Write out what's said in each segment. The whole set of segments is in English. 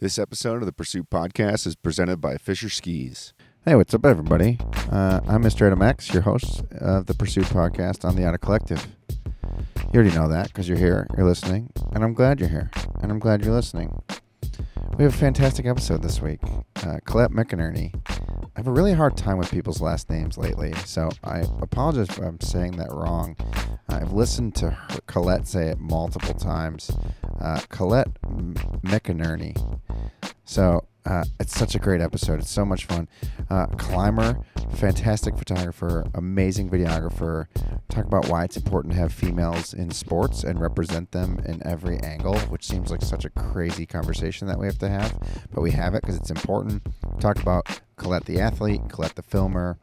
This episode of the Pursuit Podcast is presented by Fischer Skis. Hey, what's up, everybody? I'm Mr. Adam X, your host of the Pursuit Podcast on the Outer Collective. You already know that because you're here, you're listening, and I'm glad you're here, and I'm glad you're listening. We have a fantastic episode this week. Colette McInerney. I have a really hard time with people's last names lately, so I apologize if I'm saying that wrong. I've listened to Colette say it multiple times. Colette McInerney. So it's such a great episode. It's so much fun. Climber, fantastic photographer, amazing videographer. Talk about why it's important to have females in sports and represent them in every angle, which seems like such a crazy conversation that we have to have, but we have it because it's important. Talk about Colette the athlete, Colette the filmer,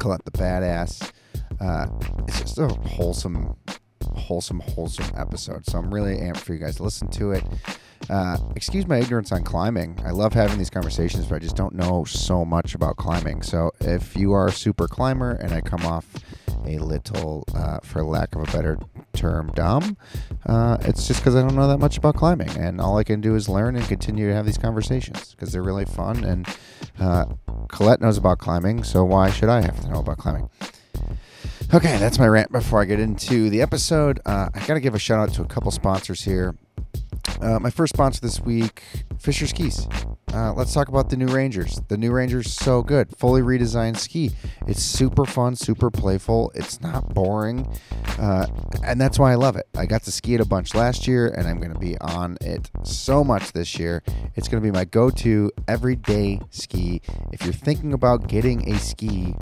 Colette the badass. It's just a wholesome episode. So I'm really amped for you guys to listen to it. Excuse my ignorance on climbing. I love having these conversations, but I just don't know so much about climbing. So if you are a super climber and I come off a little, for lack of a better term, dumb, it's just because I don't know that much about climbing, and all I can do is learn and continue to have these conversations because they're really fun. And Colette knows about climbing, so why should I have to know about climbing? Okay, that's my rant before I get into the episode. I got to give a shout out to a couple sponsors here. My first sponsor this week, Fischer Skis. Let's talk about the new Rangers. The new Ranger's so good. Fully redesigned ski. It's super fun, super playful. It's not boring. And that's why I love it. I got to ski it a bunch last year, and I'm going to be on it so much this year. It's going to be my go-to everyday ski. If you're thinking about getting a ski,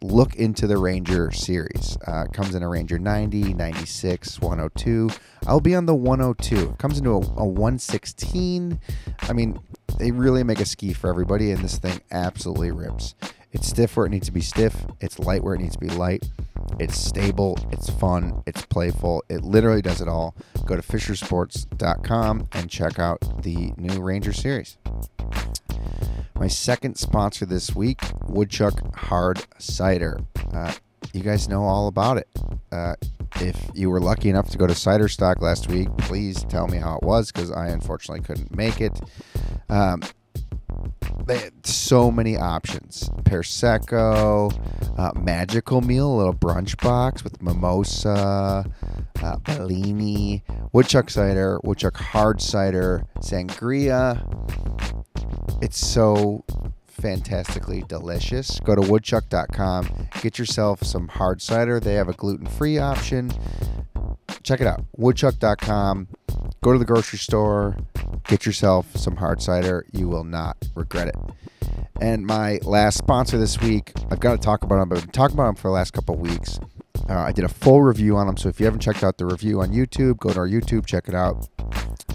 look into the Ranger series. It comes in a Ranger 90, 96, 102. I'll be on the 102. It comes into a 116. I mean, they really make a ski for everybody, and this thing absolutely rips. It's stiff where it needs to be stiff. It's light where it needs to be light. It's stable. It's fun. It's playful. It literally does it all. Go to fischersports.com and check out the new Ranger series. My second sponsor this week, Woodchuck Hard Cider. You guys know all about it. If you were lucky enough to go to Cider Stock last week, please tell me how it was because I unfortunately couldn't make it. They had so many options. Prosecco, magical meal, a little brunch box with mimosa, Bellini, Woodchuck cider, Woodchuck hard cider, sangria. It's so fantastically delicious. Go to woodchuck.com, get yourself some hard cider. They have a gluten-free option. Check it out, woodchuck.com. Go to the grocery store, get yourself some hard cider. You will not regret it. And my last sponsor this week, I've got to talk about them, but I've been talking about them for the last couple of weeks. I did a full review on them, so if you haven't checked out the review on YouTube, go to our YouTube, check it out.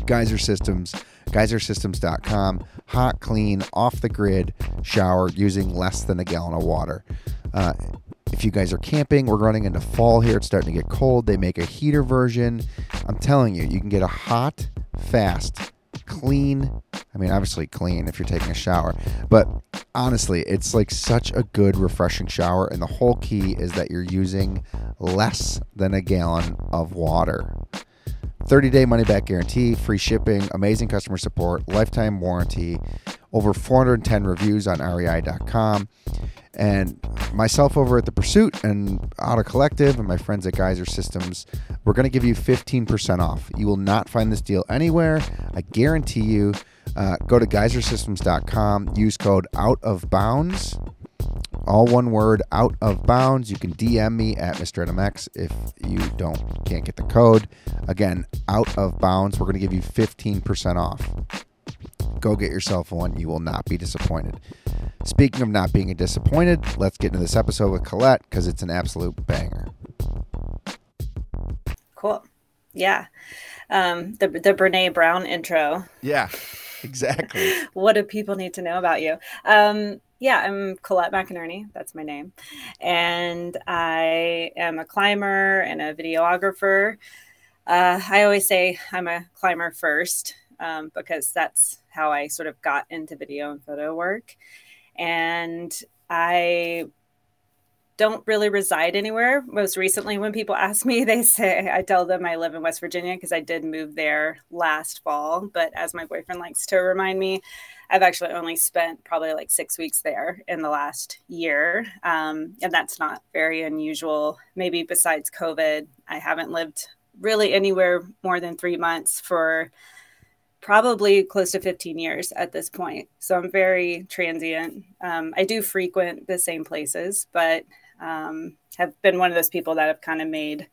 Geyser Systems, geysersystems.com, hot, clean, off the grid shower using less than a gallon of water. If you guys are camping, we're running into fall here. It's starting to get cold. They make a heater version. I'm telling you, you can get a hot, fast, clean. I mean, obviously clean if you're taking a shower. But honestly, it's like such a good, refreshing shower. And the whole key is that you're using less than a gallon of water. 30-day money-back guarantee, free shipping, amazing customer support, lifetime warranty, over 410 reviews on REI.com. And myself over at The Pursuit and Outer Collective and my friends at Geyser Systems, we're going to give you 15% off. You will not find this deal anywhere. I guarantee you. Go to geysersystems.com. Use code OUTOFBOUNDS. All one word, out of bounds. You can DM me at Mr. NMX if you can't get the code. Again, out of bounds. We're going to give you 15% off. Go get yourself one. You will not be disappointed. Speaking of not being disappointed, let's get into this episode with Colette because it's an absolute banger. Cool. Yeah. The Brene Brown intro. Yeah, exactly. What do people need to know about you? Yeah, I'm Colette McInerney. That's my name. And I am a climber and a videographer. I always say I'm a climber first because that's how I sort of got into video and photo work. And I don't really reside anywhere. Most recently, when people ask me, they say, I tell them I live in West Virginia because I did move there last fall. But as my boyfriend likes to remind me, I've actually only spent probably like 6 weeks there in the last year. And that's not very unusual. Maybe besides COVID, I haven't lived really anywhere more than 3 months for probably close to 15 years at this point. So I'm very transient. I do frequent the same places, but have been one of those people that have kind of made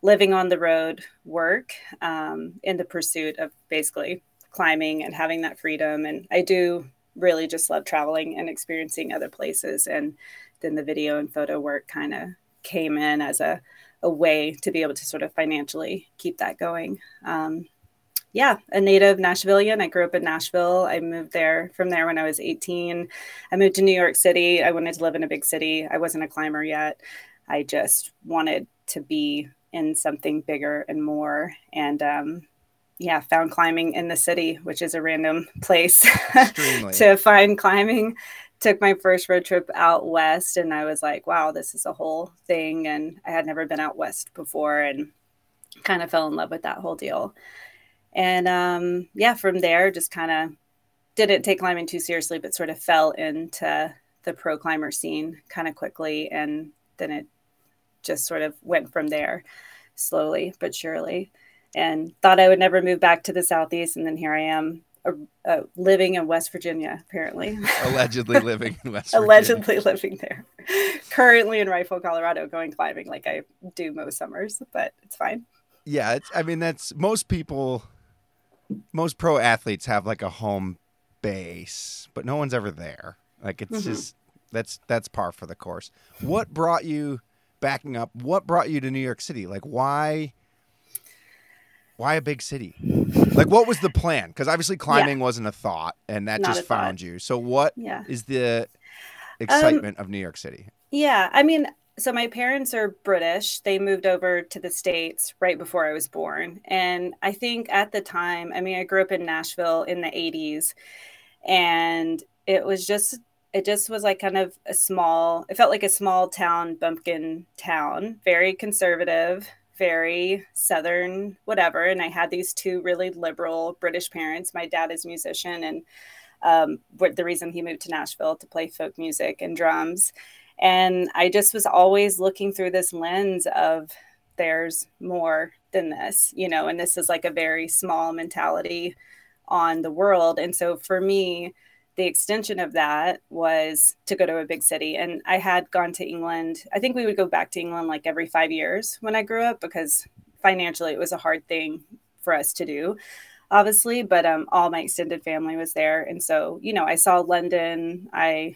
living on the road work in the pursuit of basically climbing and having that freedom. And I do really just love traveling and experiencing other places. And then the video and photo work kind of came in as a way to be able to sort of financially keep that going. Yeah, a native Nashvilleian. I grew up in Nashville. I moved there from there when I was 18. I moved to New York City. I wanted to live in a big city. I wasn't a climber yet. I just wanted to be in something bigger and more. And yeah, found climbing in the city, which is a random place to find climbing. Took my first road trip out west, and I was like, wow, this is a whole thing. And I had never been out west before and kind of fell in love with that whole deal. And yeah, from there, just kind of didn't take climbing too seriously, but sort of fell into the pro climber scene kind of quickly. And then it just sort of went from there slowly but surely, and thought I would never move back to the Southeast. And then here I am living in West Virginia, apparently. Allegedly living in West Virginia. Allegedly living there. Currently in Rifle, Colorado, going climbing like I do most summers, but it's fine. Yeah, I mean, that's most people... Most pro athletes have like a home base, but no one's ever there. Like it's just, that's par for the course. What brought you backing up? What brought you to New York City? Like why a big city? Like what was the plan? 'Cause obviously climbing wasn't a thought and that just found you. So what is the excitement of New York City? Yeah. I mean, so my parents are British. They moved over to the States right before I was born. And I think at the time, I mean, I grew up in Nashville in the 80s, and it just was like kind of it felt like a small town, bumpkin town, very conservative, very Southern, whatever. And I had these two really liberal British parents. My dad is a musician, and the reason he moved to Nashville to play folk music and drums. And I just was always looking through this lens of there's more than this, you know, and this is like a very small mentality on the world. And so for me, the extension of that was to go to a big city. And I had gone to England. I think we would go back to England like every 5 years when I grew up, because financially it was a hard thing for us to do, obviously. But all my extended family was there. And so, you know, I saw London. I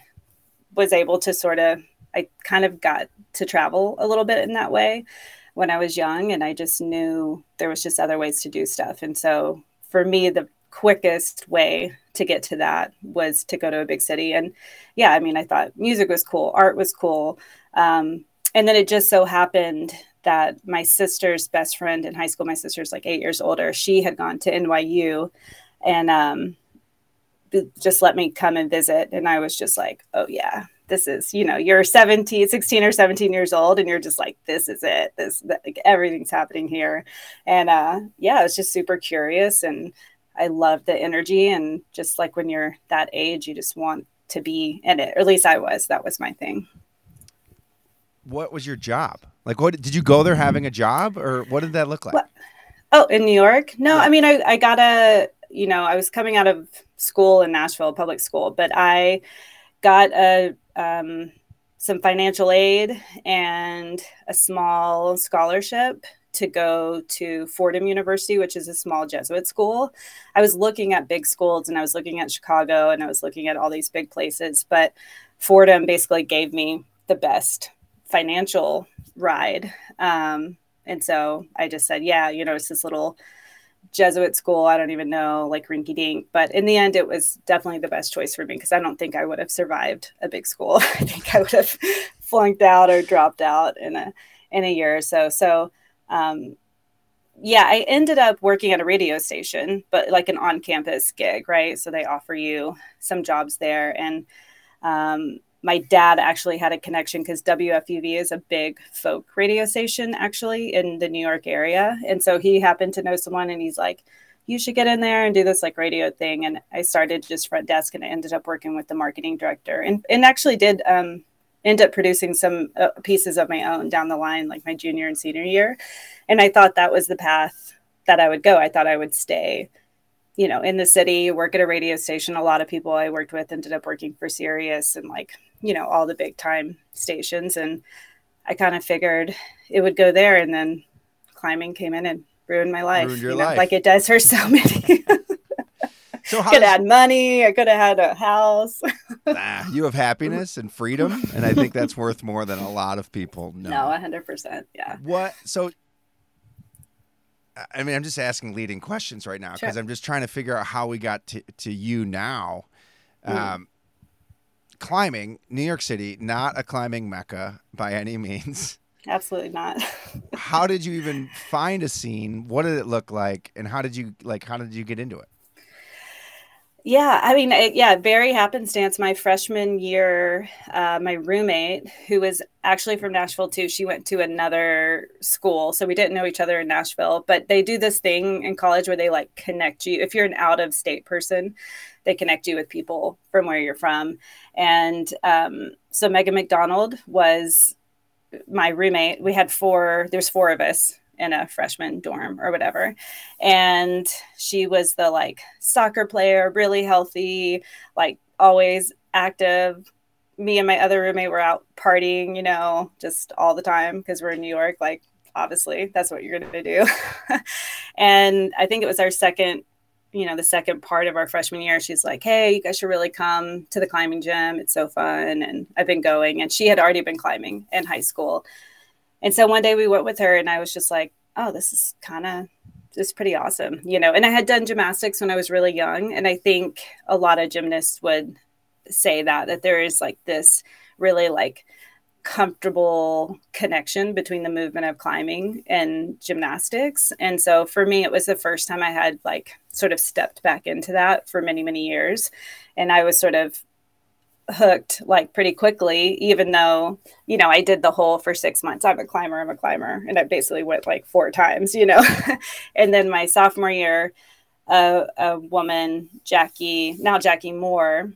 was able to I kind of got to travel a little bit in that way when I was young, and I just knew there was just other ways to do stuff. And so for me, the quickest way to get to that was to go to a big city. And yeah, I mean, I thought music was cool, art was cool. And then it just so happened that my sister's best friend in high school, my sister's like 8 years older, she had gone to NYU and, just let me come and visit. And I was just like, oh yeah, this is, you know, you're 16 or 17 years old. And you're just like, this is it. Like everything's happening here. And yeah, I was just super curious. And I loved the energy. And just like when you're that age, you just want to be in it. Or at least I was. That was my thing. What was your job? Like, what did you go there having a job? Or what did that look like? Well, in New York? No, yeah. I mean, I got you know, I was coming out of school in Nashville, public school, but I got some financial aid and a small scholarship to go to Fordham University, which is a small Jesuit school. I was looking at big schools, and I was looking at Chicago, and I was looking at all these big places, but Fordham basically gave me the best financial ride. And so I just said, yeah, you know, it's this little Jesuit school. I don't even know, like rinky dink, but in the end, it was definitely the best choice for me, because I don't think I would have survived a big school. I think I would have flunked out or dropped out in a year or so. So, yeah, I ended up working at a radio station, but like an on-campus gig, right? So they offer you some jobs there. And my dad actually had a connection because WFUV is a big folk radio station actually in the New York area. And so he happened to know someone and he's like, you should get in there and do this like radio thing. And I started just front desk and I ended up working with the marketing director and actually did end up producing some pieces of my own down the line, like my junior and senior year. And I thought that was the path that I would go. I thought I would stay, you know, in the city, work at a radio station. A lot of people I worked with ended up working for Sirius and like, you know, all the big time stations. And I kind of figured it would go there. And then climbing came in and ruined my life, life. Like it does for so many. So I could have had money. I could have had a house. You have happiness and freedom. And I think that's worth more than a lot of people know. No, 100%. Yeah. What? So, I mean, I'm just asking leading questions right now because I'm just trying to figure out how we got to you now. Climbing, New York City, not a climbing mecca by any means. Absolutely not. How did you even find a scene? What did it look like? And how did you get into it? Yeah, I mean, very happenstance. My freshman year, my roommate, who was actually from Nashville too, she went to another school. So we didn't know each other in Nashville, but they do this thing in college where they like connect you. If you're an out of state person, they connect you with people from where you're from. And so Megan McDonald was my roommate. We had there's four of us in a freshman dorm or whatever. And she was the like soccer player, really healthy, like always active. Me and my other roommate were out partying, you know, just all the time because we're in New York. Like, obviously, that's what you're going to do. And I think it was our second part of our freshman year, she's like, hey, you guys should really come to the climbing gym. It's so fun. And I've been going. And she had already been climbing in high school. And so one day we went with her and I was just like, oh, this is pretty awesome, you know. And I had done gymnastics when I was really young. And I think a lot of gymnasts would say that there is like this really like comfortable connection between the movement of climbing and gymnastics. And so for me, it was the first time I had like sort of stepped back into that for many, many years. And I was sort of hooked like pretty quickly, even though, you know, I did the whole for 6 months. I'm a climber. And I basically went like four times, you know. And then my sophomore year, a woman, Jackie Moore,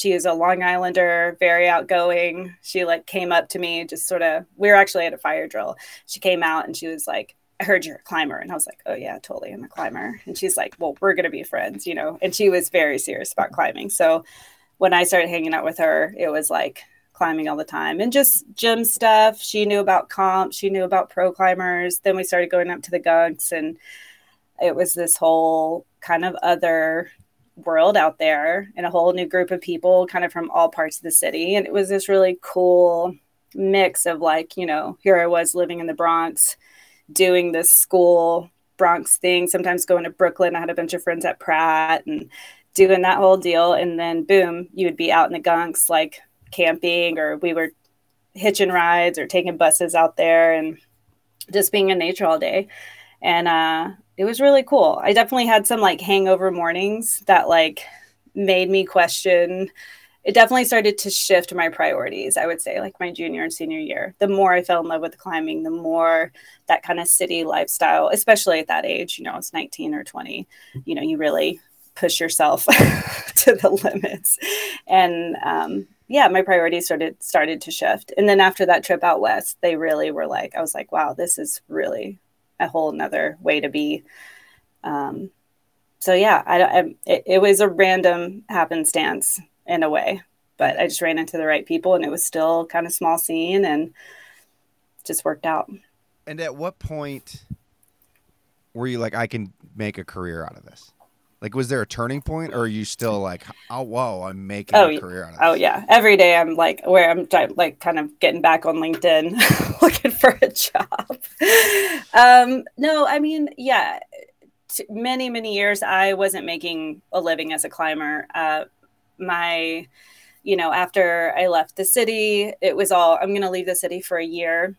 she is a Long Islander, very outgoing. She like came up to me, just sort of, we were actually at a fire drill. She came out and she was like, I heard you're a climber. And I was like, oh yeah, totally. I'm a climber. And she's like, well, we're going to be friends, you know? And she was very serious about climbing. So when I started hanging out with her, it was like climbing all the time and just gym stuff. She knew about comp, she knew about pro climbers. Then we started going up to the Gunks and it was this whole kind of other world out there and a whole new group of people kind of from all parts of the city. And it was this really cool mix of like, you know, here I was living in the Bronx, doing this school Bronx thing, sometimes going to Brooklyn. I had a bunch of friends at Pratt and doing that whole deal. And then boom, you would be out in the Gunks, like camping, or we were hitching rides or taking buses out there and just being in nature all day. And it was really cool. I definitely had some like hangover mornings that like made me question. It definitely started to shift my priorities, I would say, like my junior and senior year. The more I fell in love with climbing, the more that kind of city lifestyle, especially at that age, you know, it's 19 or 20, you know, you really push yourself to the limits. And my priorities started to shift. And then after that trip out west, they really were like, I was like, wow, this is really a whole nother way to be. It was a random happenstance in a way, but I just ran into the right people and it was still kind of small scene and just worked out. And at what point were you like, I can make a career out of this? Like, was there a turning point or are you still like, oh, whoa, I'm making a career out of this? Oh yeah. Every day I'm like I'm kind of getting back on LinkedIn looking for a job. Many, many years I wasn't making a living as a climber. After I left the city, it was all, I'm going to leave the city for a year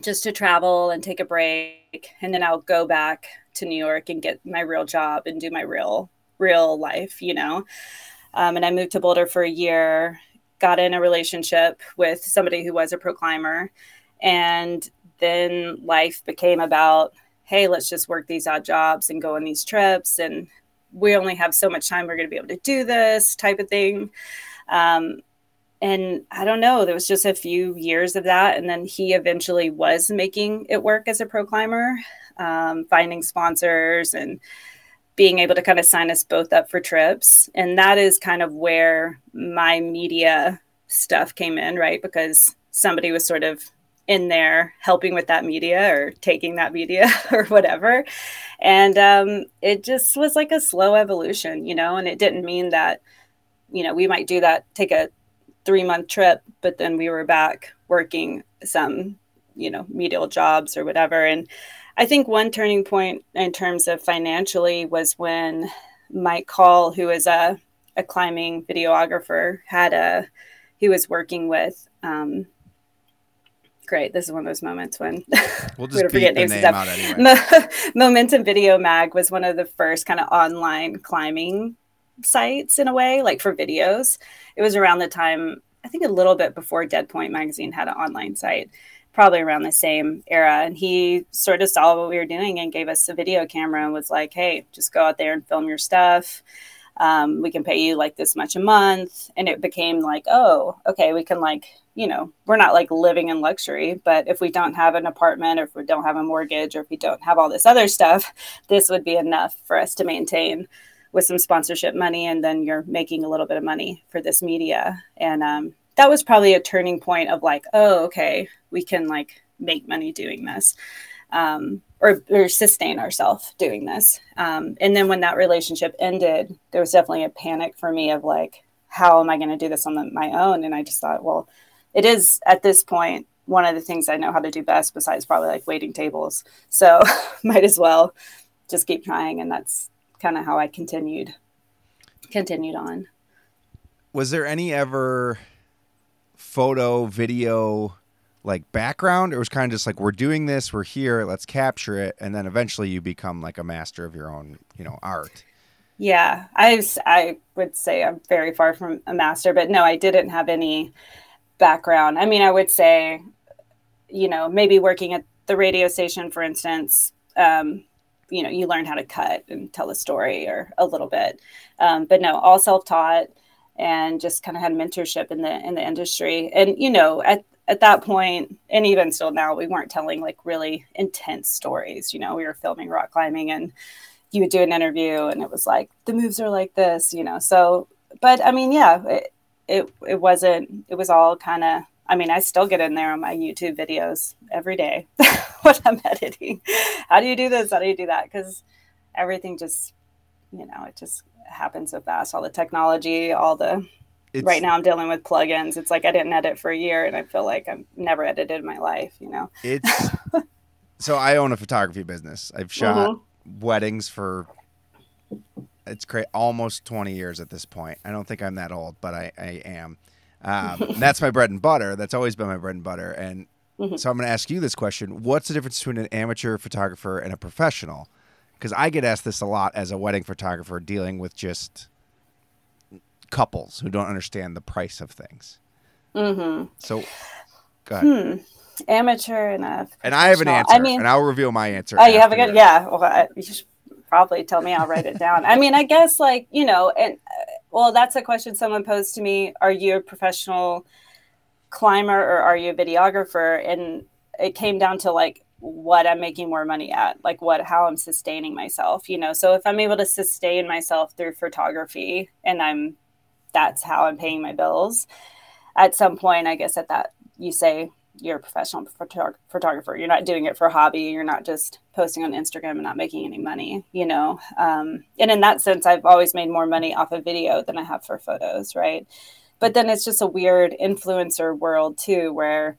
just to travel and take a break. And then I'll go back to New York and get my real job and do my real life, you know? And I moved to Boulder for a year, got in a relationship with somebody who was a pro climber. And then life became about, hey, let's just work these odd jobs and go on these trips. And we only have so much time we're going to be able to do this type of thing. And I don't know, there was just a few years of that. And then he eventually was making it work as a pro climber, finding sponsors and being able to kind of sign us both up for trips. And that is kind of where my media stuff came in, right? Because somebody was sort of in there helping with that media or taking that media or whatever. And it just was like a slow evolution, you know, and it didn't mean that, you know, we might do that, take a 3-month trip, but then we were back working some, you know, medial jobs or whatever. And I think one turning point in terms of financially was when Mike Hall, who is a climbing videographer, he was working with, great. This is one of those moments when we'll just forget names and stuff. Anyway. Momentum Video Mag was one of the first kind of online climbing sites in a way, like for videos. It was around the time, I think a little bit before Deadpoint Magazine had an online site, probably around the same era. And he sort of saw what we were doing and gave us a video camera and was like, hey, just go out there and film your stuff. We can pay you like this much a month. And it became like, oh, okay, we can like, you know, we're not like living in luxury, but if we don't have an apartment or if we don't have a mortgage or if we don't have all this other stuff, this would be enough for us to maintain with some sponsorship money. And then you're making a little bit of money for this media. And that was probably a turning point of like, oh, okay, we can like make money doing this. Or sustain ourselves doing this. And then when that relationship ended, there was definitely a panic for me of like, how am I going to do this on my own? And I just thought, well, it is at this point, one of the things I know how to do best besides probably like waiting tables. So might as well just keep trying. And that's kind of how I continued on. Was there any ever photo, video, like background, or was kind of just like, we're doing this, we're here, let's capture it. And then eventually you become like a master of your own, you know, art. Yeah. I would say I'm very far from a master, but no, I didn't have any background. I mean, I would say, you know, maybe working at the radio station, for instance, you know, you learn how to cut and tell a story or a little bit. But no, all self-taught and just kind of had mentorship in the industry. And, you know, at that point, and even still now, we weren't telling like really intense stories. You know, we were filming rock climbing and you would do an interview and it was like, the moves are like this, you know? So, but I mean, yeah, it was all kind of, I mean, I still get in there on my YouTube videos every day when I'm editing. How do you do this? How do you do that? Because everything just, you know, it just happens so fast. All the technology, right now I'm dealing with plugins. It's like I didn't edit for a year and I feel like I've never edited in my life, you know? So I own a photography business. I've shot weddings for, it's great, almost 20 years at this point. I don't think I'm that old, but I am. That's my bread and butter. That's always been my bread and butter. And so I'm going to ask you this question. What's the difference between an amateur photographer and a professional? Because I get asked this a lot as a wedding photographer dealing with just couples who don't understand the price of things. So go ahead. Amateur enough. And I have an answer. I mean, and I'll reveal my answer. Oh, you have a good, yeah. Well, you should probably tell me, I'll write it down. I mean, I guess like, you know, and well, that's a question someone posed to me. Are you a professional climber or are you a videographer? And it came down to like what I'm making more money at, like how I'm sustaining myself, you know? So if I'm able to sustain myself through photography and that's how I'm paying my bills. At some point, I guess at that, you say you're a professional photographer. You're not doing it for a hobby. You're not just posting on Instagram and not making any money, you know? And in that sense, I've always made more money off of video than I have for photos, right? But then it's just a weird influencer world too, where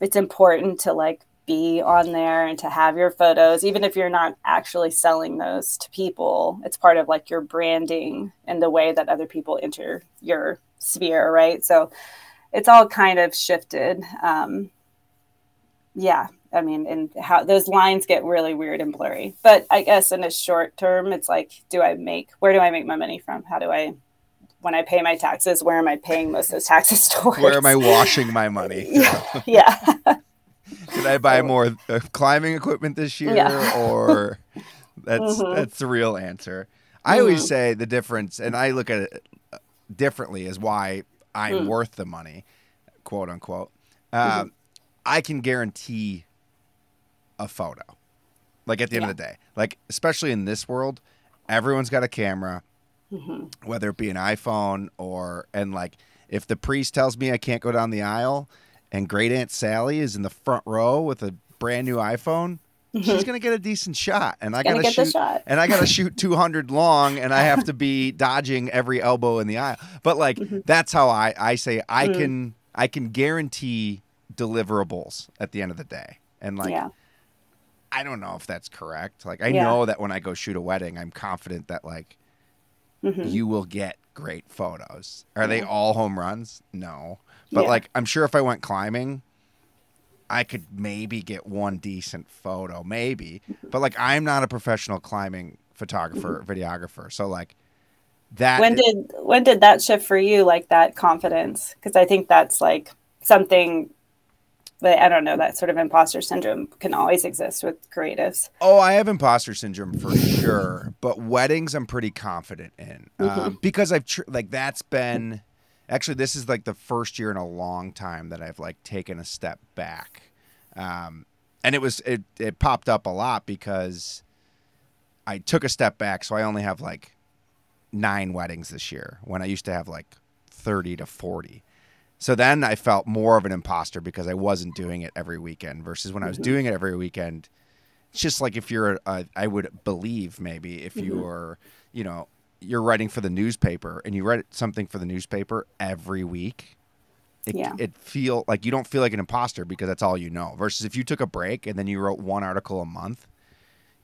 it's important to like be on there and to have your photos, even if you're not actually selling those to people. It's part of like your branding and the way that other people enter your sphere, right? So it's all kind of shifted. Yeah, I mean, and how those lines get really weird and blurry. But I guess in a short term, it's like, where do I make my money from? How do I when I pay my taxes, where am I paying most of those taxes towards? Where am I washing my money? Yeah. Did I buy more climbing equipment this year? Yeah. Or that's the real answer. I always say the difference, and I look at it differently, is why I'm worth the money, quote unquote. I can guarantee a photo, like at the end of the day, like especially in this world, everyone's got a camera, whether it be an iPhone and like if the priest tells me I can't go down the aisle and great Aunt Sally is in the front row with a brand new iPhone, she's going to get a decent shot. And I got to shoot, and I got to shoot 200 long, and I have to be dodging every elbow in the aisle. But like, that's how I say I can guarantee deliverables at the end of the day. And like, I don't know if that's correct. Like, I know that when I go shoot a wedding, I'm confident that like you will get great photos. Are they all home runs? No. But like, I'm sure if I went climbing, I could maybe get one decent photo, maybe. But like, I'm not a professional climbing photographer, videographer. So like that. When did that shift for you? Like that confidence? Cause I think that's like something, but I don't know, that sort of imposter syndrome can always exist with creatives. Oh, I have imposter syndrome for sure. But weddings, I'm pretty confident in because I've that's been actually, this is like the first year in a long time that I've like taken a step back. And it popped up a lot because I took a step back. So I only have like 9 weddings this year when I used to have like 30 to 40. So then I felt more of an imposter because I wasn't doing it every weekend versus when I was doing it every weekend. It's just like if you're, I would believe maybe if you were, you know, you're writing for the newspaper and you write something for the newspaper every week, it feel like you don't feel like an imposter because that's all you know. Versus if you took a break and then you wrote one article a month,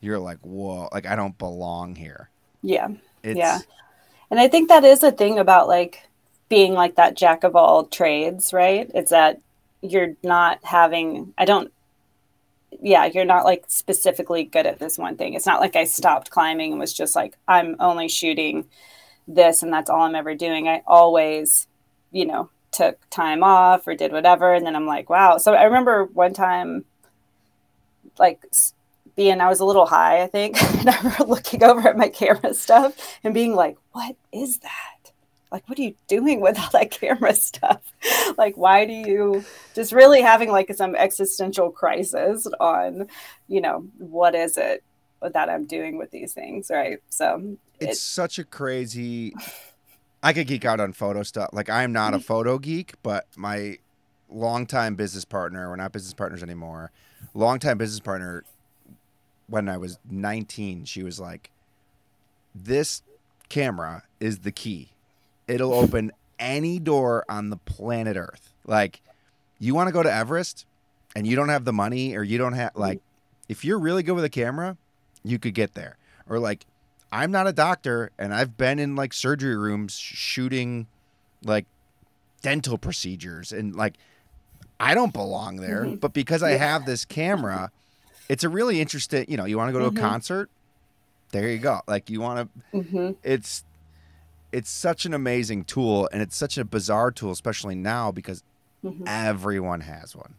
you're like, whoa, like I don't belong here. Yeah. And I think that is a thing about like, being like that jack of all trades, right? It's that you're not having, you're not like specifically good at this one thing. It's not like I stopped climbing and was just like, I'm only shooting this and that's all I'm ever doing. I always, you know, took time off or did whatever. And then I'm like, wow. So I remember one time, like, I was a little high, I think, and I remember looking over at my camera stuff and being like, what is that? Like, what are you doing with all that camera stuff? Like, why do you just really having like some existential crisis on, you know, what is it that I'm doing with these things? Right. So it's such a crazy, I could geek out on photo stuff. Like I'm not a photo geek, but my longtime business partner, we're not business partners anymore. Longtime business partner. When I was 19, she was like, this camera is the key. It'll open any door on the planet Earth. Like, you want to go to Everest and you don't have the money or you don't have, like, if you're really good with a camera, you could get there. Or, like, I'm not a doctor and I've been in, like, surgery rooms shooting, like, dental procedures. And, like, I don't belong there. But because I have this camera, it's a really interesting, you know, you want to go to a concert? There you go. Like, you want to, It's such an amazing tool, and it's such a bizarre tool, especially now because everyone has one.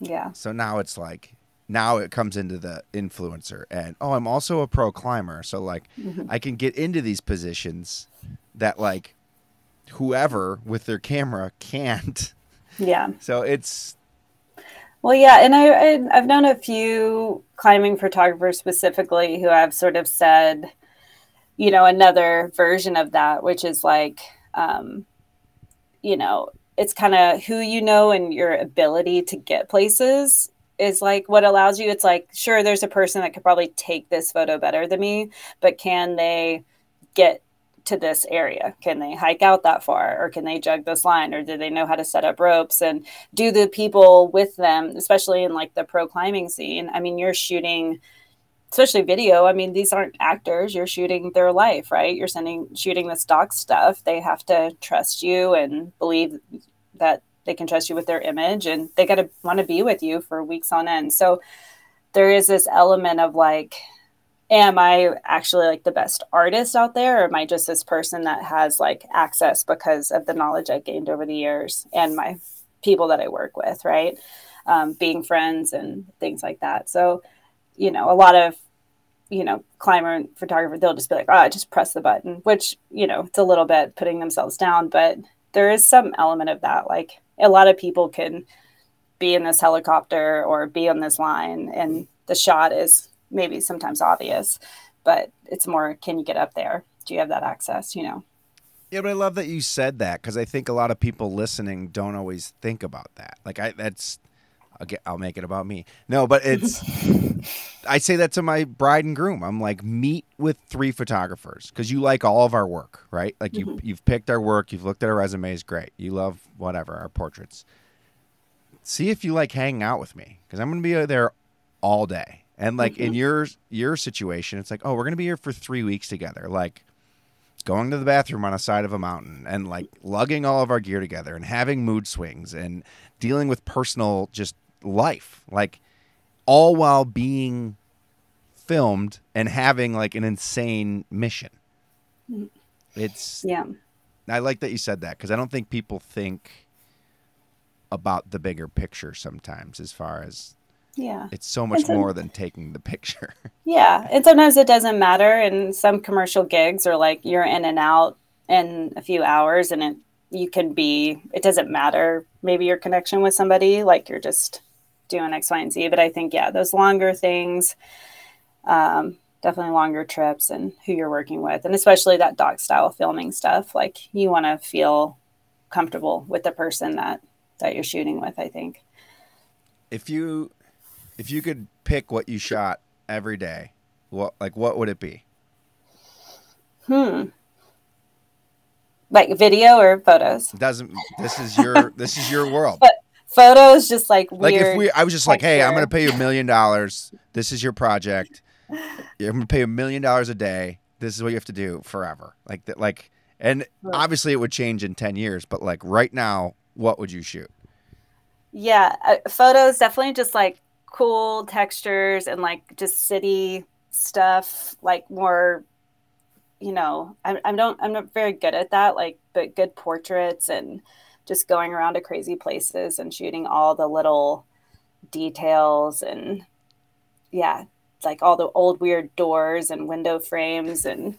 Yeah. So now it's like, now it comes into the influencer and, oh, I'm also a pro climber. So like I can get into these positions that like whoever with their camera can't. Yeah. So it's. Well, yeah. And I've known a few climbing photographers specifically who have sort of said, you know, another version of that, which is like, you know, it's kind of who you know and your ability to get places is like what allows you. It's like, sure, there's a person that could probably take this photo better than me, but can they get to this area? Can they hike out that far? Or can they jug this line? Or do they know how to set up ropes? And do the people with them, especially in like the pro climbing scene? I mean, you're shooting, especially video. I mean, these aren't actors. You're shooting their life, right? You're shooting this doc stuff. They have to trust you and believe that they can trust you with their image, and they got to want to be with you for weeks on end. So there is this element of like, am I actually like the best artist out there? Or am I just this person that has like access because of the knowledge I gained over the years and my people that I work with, right? Being friends and things like that. So, you know, a lot of, you know, climber and photographer, they'll just be like, oh, I just press the button, which, you know, it's a little bit putting themselves down, but there is some element of that. Like a lot of people can be in this helicopter or be on this line and the shot is maybe sometimes obvious, but it's more, can you get up there? Do you have that access, you know? Yeah, but I love that you said that because I think a lot of people listening don't always think about that. Like I'll make it about me. No, but it's, I say that to my bride and groom. I'm like, meet with 3 photographers because you like all of our work, right? Like you've picked our work. You've looked at our resumes. Great. You love whatever, our portraits. See if you like hanging out with me because I'm going to be there all day. And like in your situation, it's like, oh, we're going to be here for 3 weeks together. Like going to the bathroom on a side of a mountain and like lugging all of our gear together and having mood swings and dealing with personal just life, like all while being filmed and having like an insane mission. It's, yeah, I like that you said that because I don't think people think about the bigger picture sometimes as far as, yeah, it's so much more than taking the picture. Yeah. And sometimes it doesn't matter. And some commercial gigs are like, you're in and out in a few hours and it doesn't matter. Maybe your connection with somebody, like you're just doing X, Y, and Z. But I think, yeah, those longer things, definitely longer trips and who you're working with. And especially that doc style filming stuff, like you want to feel comfortable with the person that you're shooting with, I think. If you could pick what you shot every day, what would it be? Like video or photos? This is your world. But photos, just like weird. Like I was just like, hey, I'm going to pay you $1 million. This is your project. I'm going to pay you $1 million a day. This is what you have to do forever. Like that. Like, and obviously it would change in 10 years, but like right now, what would you shoot? Yeah. Photos, definitely just like cool textures and like just city stuff, like more, you know, I'm not very good at that, like, but good portraits and just going around to crazy places and shooting all the little details and yeah, like all the old weird doors and window frames and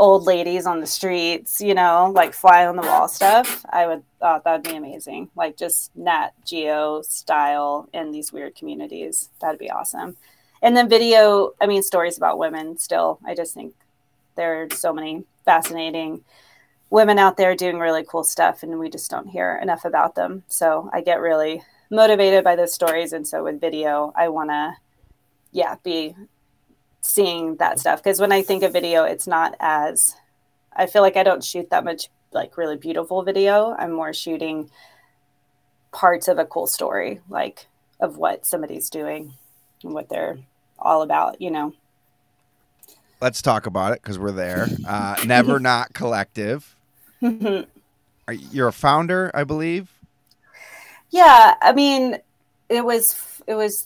old ladies on the streets, you know, like fly on the wall stuff. That'd be amazing. Like just Nat Geo style in these weird communities. That'd be awesome. And then video, I mean, stories about women still. I just think there are so many fascinating women out there doing really cool stuff and we just don't hear enough about them. So I get really motivated by those stories. And so with video, I want to, yeah, be seeing that stuff. Because when I think of video, it's not as, I feel like I don't shoot that much like really beautiful video. I'm more shooting parts of a cool story, like of what somebody's doing and what they're all about, you know. Let's talk about it because we're there. Never Not Collective. You're a founder, I believe. Yeah, I mean, it was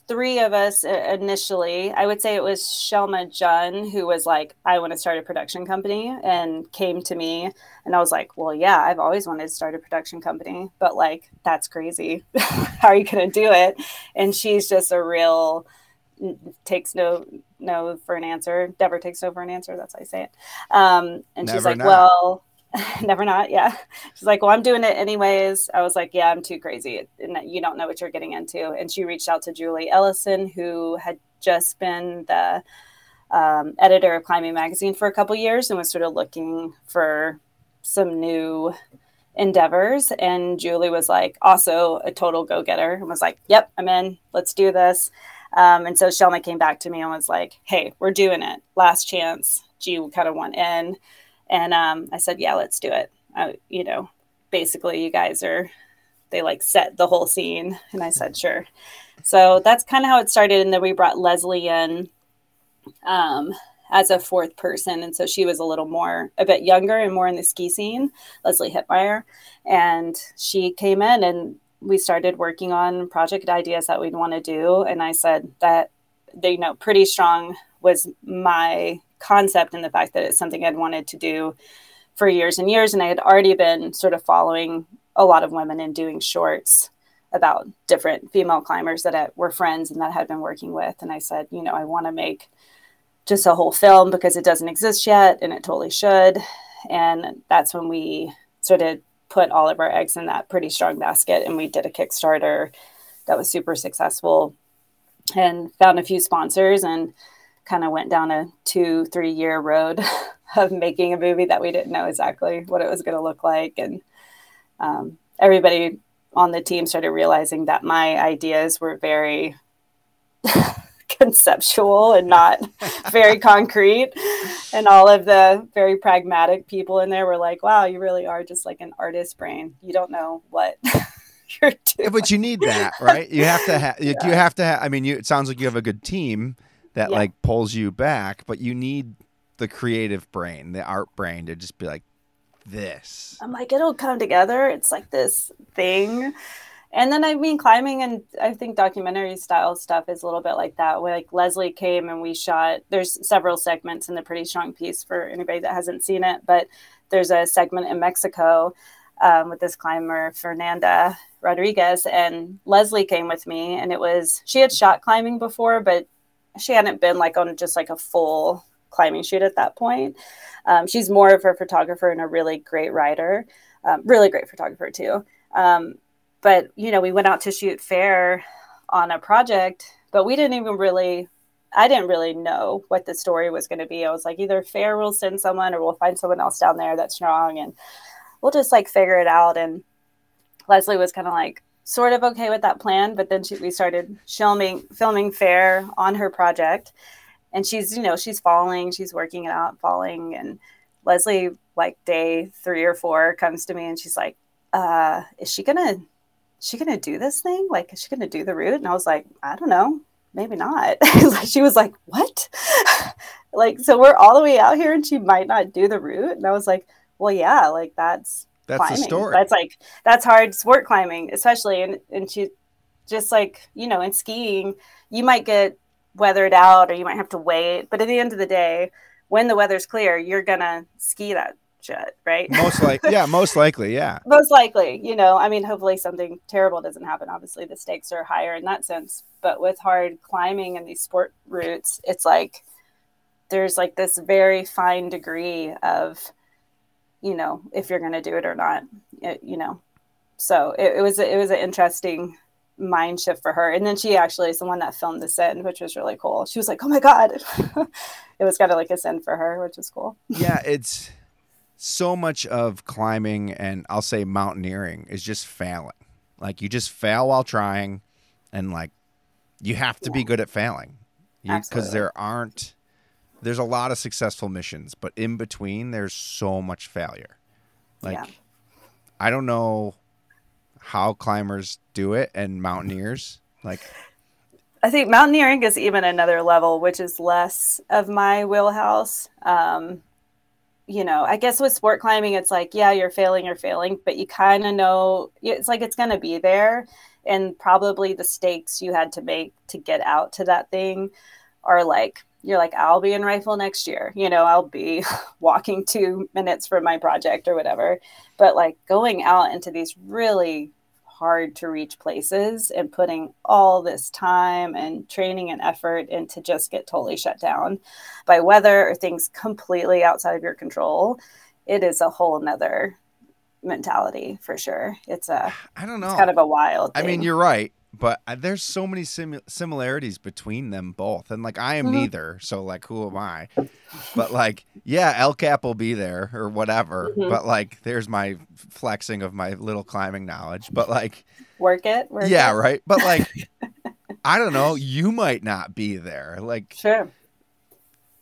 3 of us initially. I would say it was Shelma Jun who was like, I want to start a production company, and came to me and I was like, well, yeah, I've always wanted to start a production company, but like, that's crazy. How are you going to do it? And she's just a real takes no for an answer. Never takes no for an answer. That's how I say it. And never she's like, not. Well, never not. Yeah. She's like, well, I'm doing it anyways. I was like, yeah, I'm too crazy. And you don't know what you're getting into. And she reached out to Julie Ellison, who had just been the editor of Climbing Magazine for a couple years and was sort of looking for some new endeavors. And Julie was like, also a total go-getter, and was like, yep, I'm in, let's do this. And so Shelma came back to me and was like, hey, we're doing it. Last chance. Do you kind of want in? And I said, yeah, let's do it. You know, basically you guys they like set the whole scene. And I said, sure. So that's kind of how it started. And then we brought Leslie in as a 4th person. And so she was a bit younger and more in the ski scene, Leslie Hittmeyer. And she came in and we started working on project ideas that we'd want to do. And I said that, you know, Pretty Strong was my concept, and the fact that it's something I'd wanted to do for years and years. And I had already been sort of following a lot of women and doing shorts about different female climbers that were friends and that I had been working with. And I said, you know, I want to make just a whole film because it doesn't exist yet, and it totally should. And that's when we sort of put all of our eggs in that Pretty Strong basket. And we did a Kickstarter that was super successful and found a few sponsors and kind of went down a 2-3 year road of making a movie that we didn't know exactly what it was going to look like. And everybody on the team started realizing that my ideas were very conceptual and not very concrete. And all of the very pragmatic people in there were like, wow, you really are just like an artist's brain. You don't know what you're doing. But you need that, right? You have to have, yeah. You have to have, I mean, it sounds like you have a good team that yeah. like pulls you back, but you need the creative brain, the art brain to just be like, this. I'm like, it'll come together. It's like this thing. And then I mean, climbing and I think documentary style stuff is a little bit like that, where like Leslie came and we shot, there's several segments in the Pretty Strong piece for anybody that hasn't seen it, but there's a segment in Mexico with this climber, Fernanda Rodriguez, and Leslie came with me, and it was, she had shot climbing before, but she hadn't been like on just like a full climbing shoot at that point. She's more of a photographer and a really great writer, really great photographer too. But, you know, we went out to shoot fair on a project, but we didn't even really, I didn't really know what the story was going to be. I was like, either fair will send someone or we'll find someone else down there that's strong and we'll just like figure it out. And Leslie was kind of like sort of okay with that plan. But then we started filming fair on her project, and she's, you know, she's falling, she's working it out, falling. And Leslie, like day 3 or 4 comes to me and she's like, is she gonna do this thing? Like, is she gonna do the route? And I was like, I don't know, maybe not. She was like, what? Like, so we're all the way out here and she might not do the route? And I was like, well, yeah, like that's climbing. The story. That's like, that's hard sport climbing, especially. And she just like, you know, in skiing, you might get weathered out or you might have to wait. But at the end of the day, when the weather's clear, you're gonna ski that shit, right? Most likely, you know, I mean, hopefully something terrible doesn't happen. Obviously the stakes are higher in that sense, but with hard climbing and these sport routes, it's like there's like this very fine degree of, you know, if you're going to do it or not, you know. So it was an interesting mind shift for her. And then she actually is the one that filmed the send, which was really cool. She was like, oh my god. It was kind of like a send for her, which was cool. Yeah, it's so much of climbing, and I'll say mountaineering, is just failing. Like, you just fail while trying, and like you have to be good at failing, because there's a lot of successful missions, but in between there's so much failure. Like, yeah. I don't know how climbers do it, and mountaineers, like, I think mountaineering is even another level, which is less of my wheelhouse. You know, I guess with sport climbing, it's like, yeah, you're failing, but you kind of know, it's like, it's going to be there. And probably the stakes you had to make to get out to that thing are like, you're like, I'll be in Rifle next year. You know, I'll be walking 2 minutes from my project or whatever. But like going out into these really hard to reach places and putting all this time and training and effort into, just get totally shut down by weather or things completely outside of your control. It is a whole nother mentality for sure. It's kind of a wild thing. I mean, you're right, but there's so many similarities between them both. And like, I am neither. So like, who am I? But like, yeah, El Cap will be there or whatever. Mm-hmm. But like, there's my flexing of my little climbing knowledge, but like, work it. Right. But like, I don't know, you might not be there. Like, sure.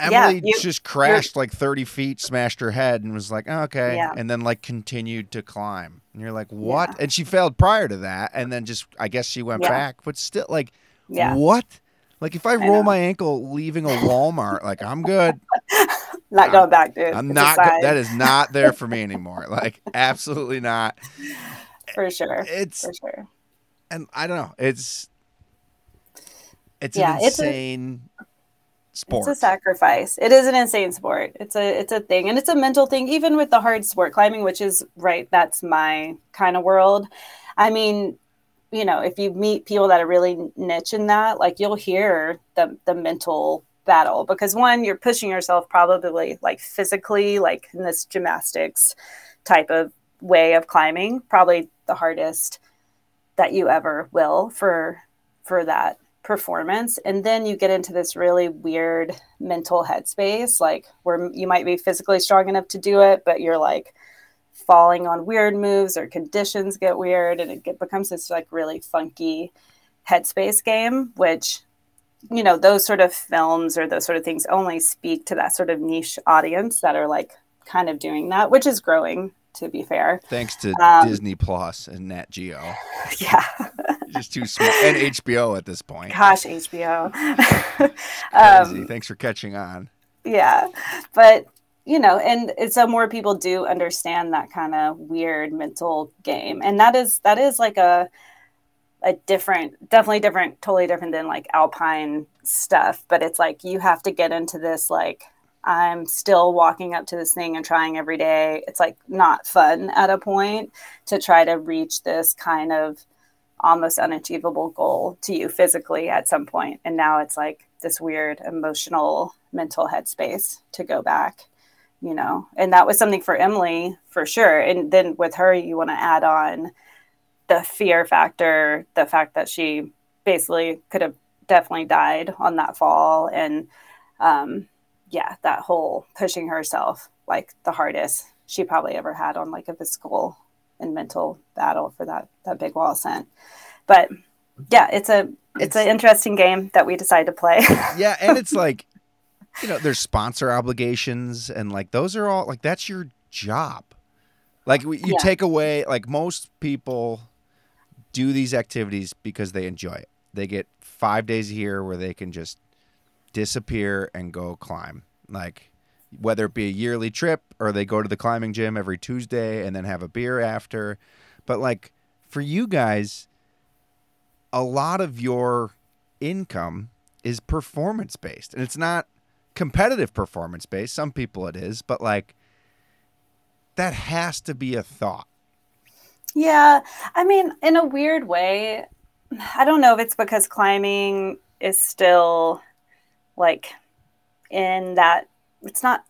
Emily just crashed like 30 feet, smashed her head, and was like, oh, okay. Yeah. And then like continued to climb. And you're like, what? Yeah. And she failed prior to that. And then just, I guess she went back, but still like, what? Like, if I roll my ankle leaving a Walmart, like, I'm good. Not going back, dude. I'm not. That is not there for me anymore. Like, absolutely not. For sure. For sure. And I don't know. It's an insane sport. It's a sacrifice. It is an insane sport. It's a thing, and it's a mental thing. Even with the hard sport climbing, which is right, that's my kind of world. I mean, you know, if you meet people that are really niche in that, like, you'll hear the mental battle, because one, you're pushing yourself probably like physically, like in this gymnastics type of way of climbing, probably the hardest that you ever will for that performance. And then you get into this really weird mental headspace, like where you might be physically strong enough to do it, but you're like falling on weird moves, or conditions get weird, and it becomes this like really funky headspace game, which, you know, those sort of films or those sort of things only speak to that sort of niche audience that are like kind of doing that, which is growing, to be fair. Thanks to Disney Plus and Nat Geo. Yeah. Just too small. And HBO at this point. Gosh, HBO. Crazy. Thanks for catching on. Yeah. But, you know, and so more people do understand that kind of weird mental game. And that is like a totally different than like alpine stuff. But it's like, you have to get into this, like, I'm still walking up to this thing and trying every day. It's like not fun at a point to try to reach this kind of almost unachievable goal to you physically at some point. And now it's like this weird emotional mental headspace to go back, you know, and that was something for Emily for sure. And then with her, you want to add on the fear factor, the fact that she basically could have definitely died on that fall. And, yeah, that whole pushing herself, like the hardest she probably ever had on like a physical and mental battle for that big wall ascent. But yeah, it's an interesting game that we decided to play. Yeah. And it's like, you know, there's sponsor obligations, and like, those are all like, that's your job. Like you take away, like most people do these activities because they enjoy it. They get 5 days a year where they can just disappear and go climb, like whether it be a yearly trip or they go to the climbing gym every Tuesday and then have a beer after. But like for you guys, a lot of your income is performance based, and it's not competitive performance based. Some people it is, but like that has to be a thought. Yeah. I mean, in a weird way, I don't know if it's because climbing is still like in that it's not,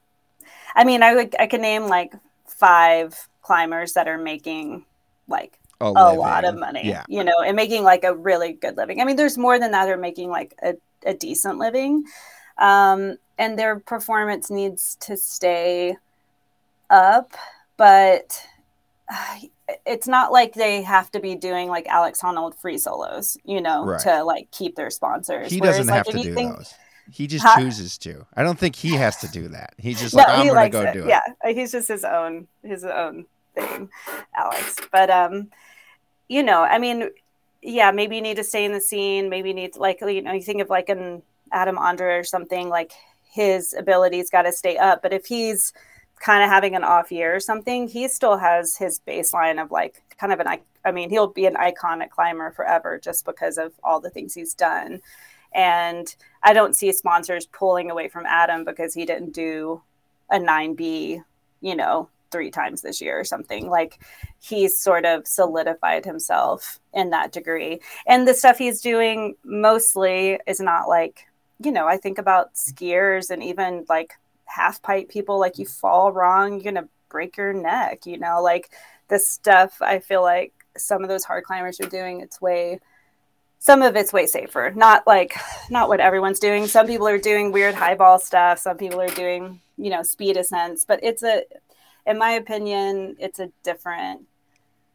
I mean, I could name like 5 climbers that are making like a lot of money, yeah, you know, and making like a really good living. I mean, there's more than that are making like a decent living. And their performance needs to stay up, but it's not like they have to be doing like Alex Honnold free solos, you know, right, to like keep their sponsors. He doesn't have to do those. He just chooses to. I don't think he has to do that. He's just like, no, I'm going to go do it. Yeah, he's just his own thing, Alex. But, you know, I mean, yeah, maybe you need to stay in the scene. Maybe you need to, like, you know, you think of like an Adam Andre or something, like his ability's got to stay up. But if he's kind of having an off year or something, he still has his baseline of like kind of he'll be an iconic climber forever just because of all the things he's done. And I don't see sponsors pulling away from Adam because he didn't do a 9B, you know, 3 times this year or something. Like he's sort of solidified himself in that degree. And the stuff he's doing mostly is not like, you know, I think about skiers and even like half pipe people, like you fall wrong, you're going to break your neck, you know, like the stuff I feel like some of those hard climbers are doing, some of it's way safer, not what everyone's doing. Some people are doing weird high ball stuff. Some people are doing, you know, speed ascents, but in my opinion, it's a different,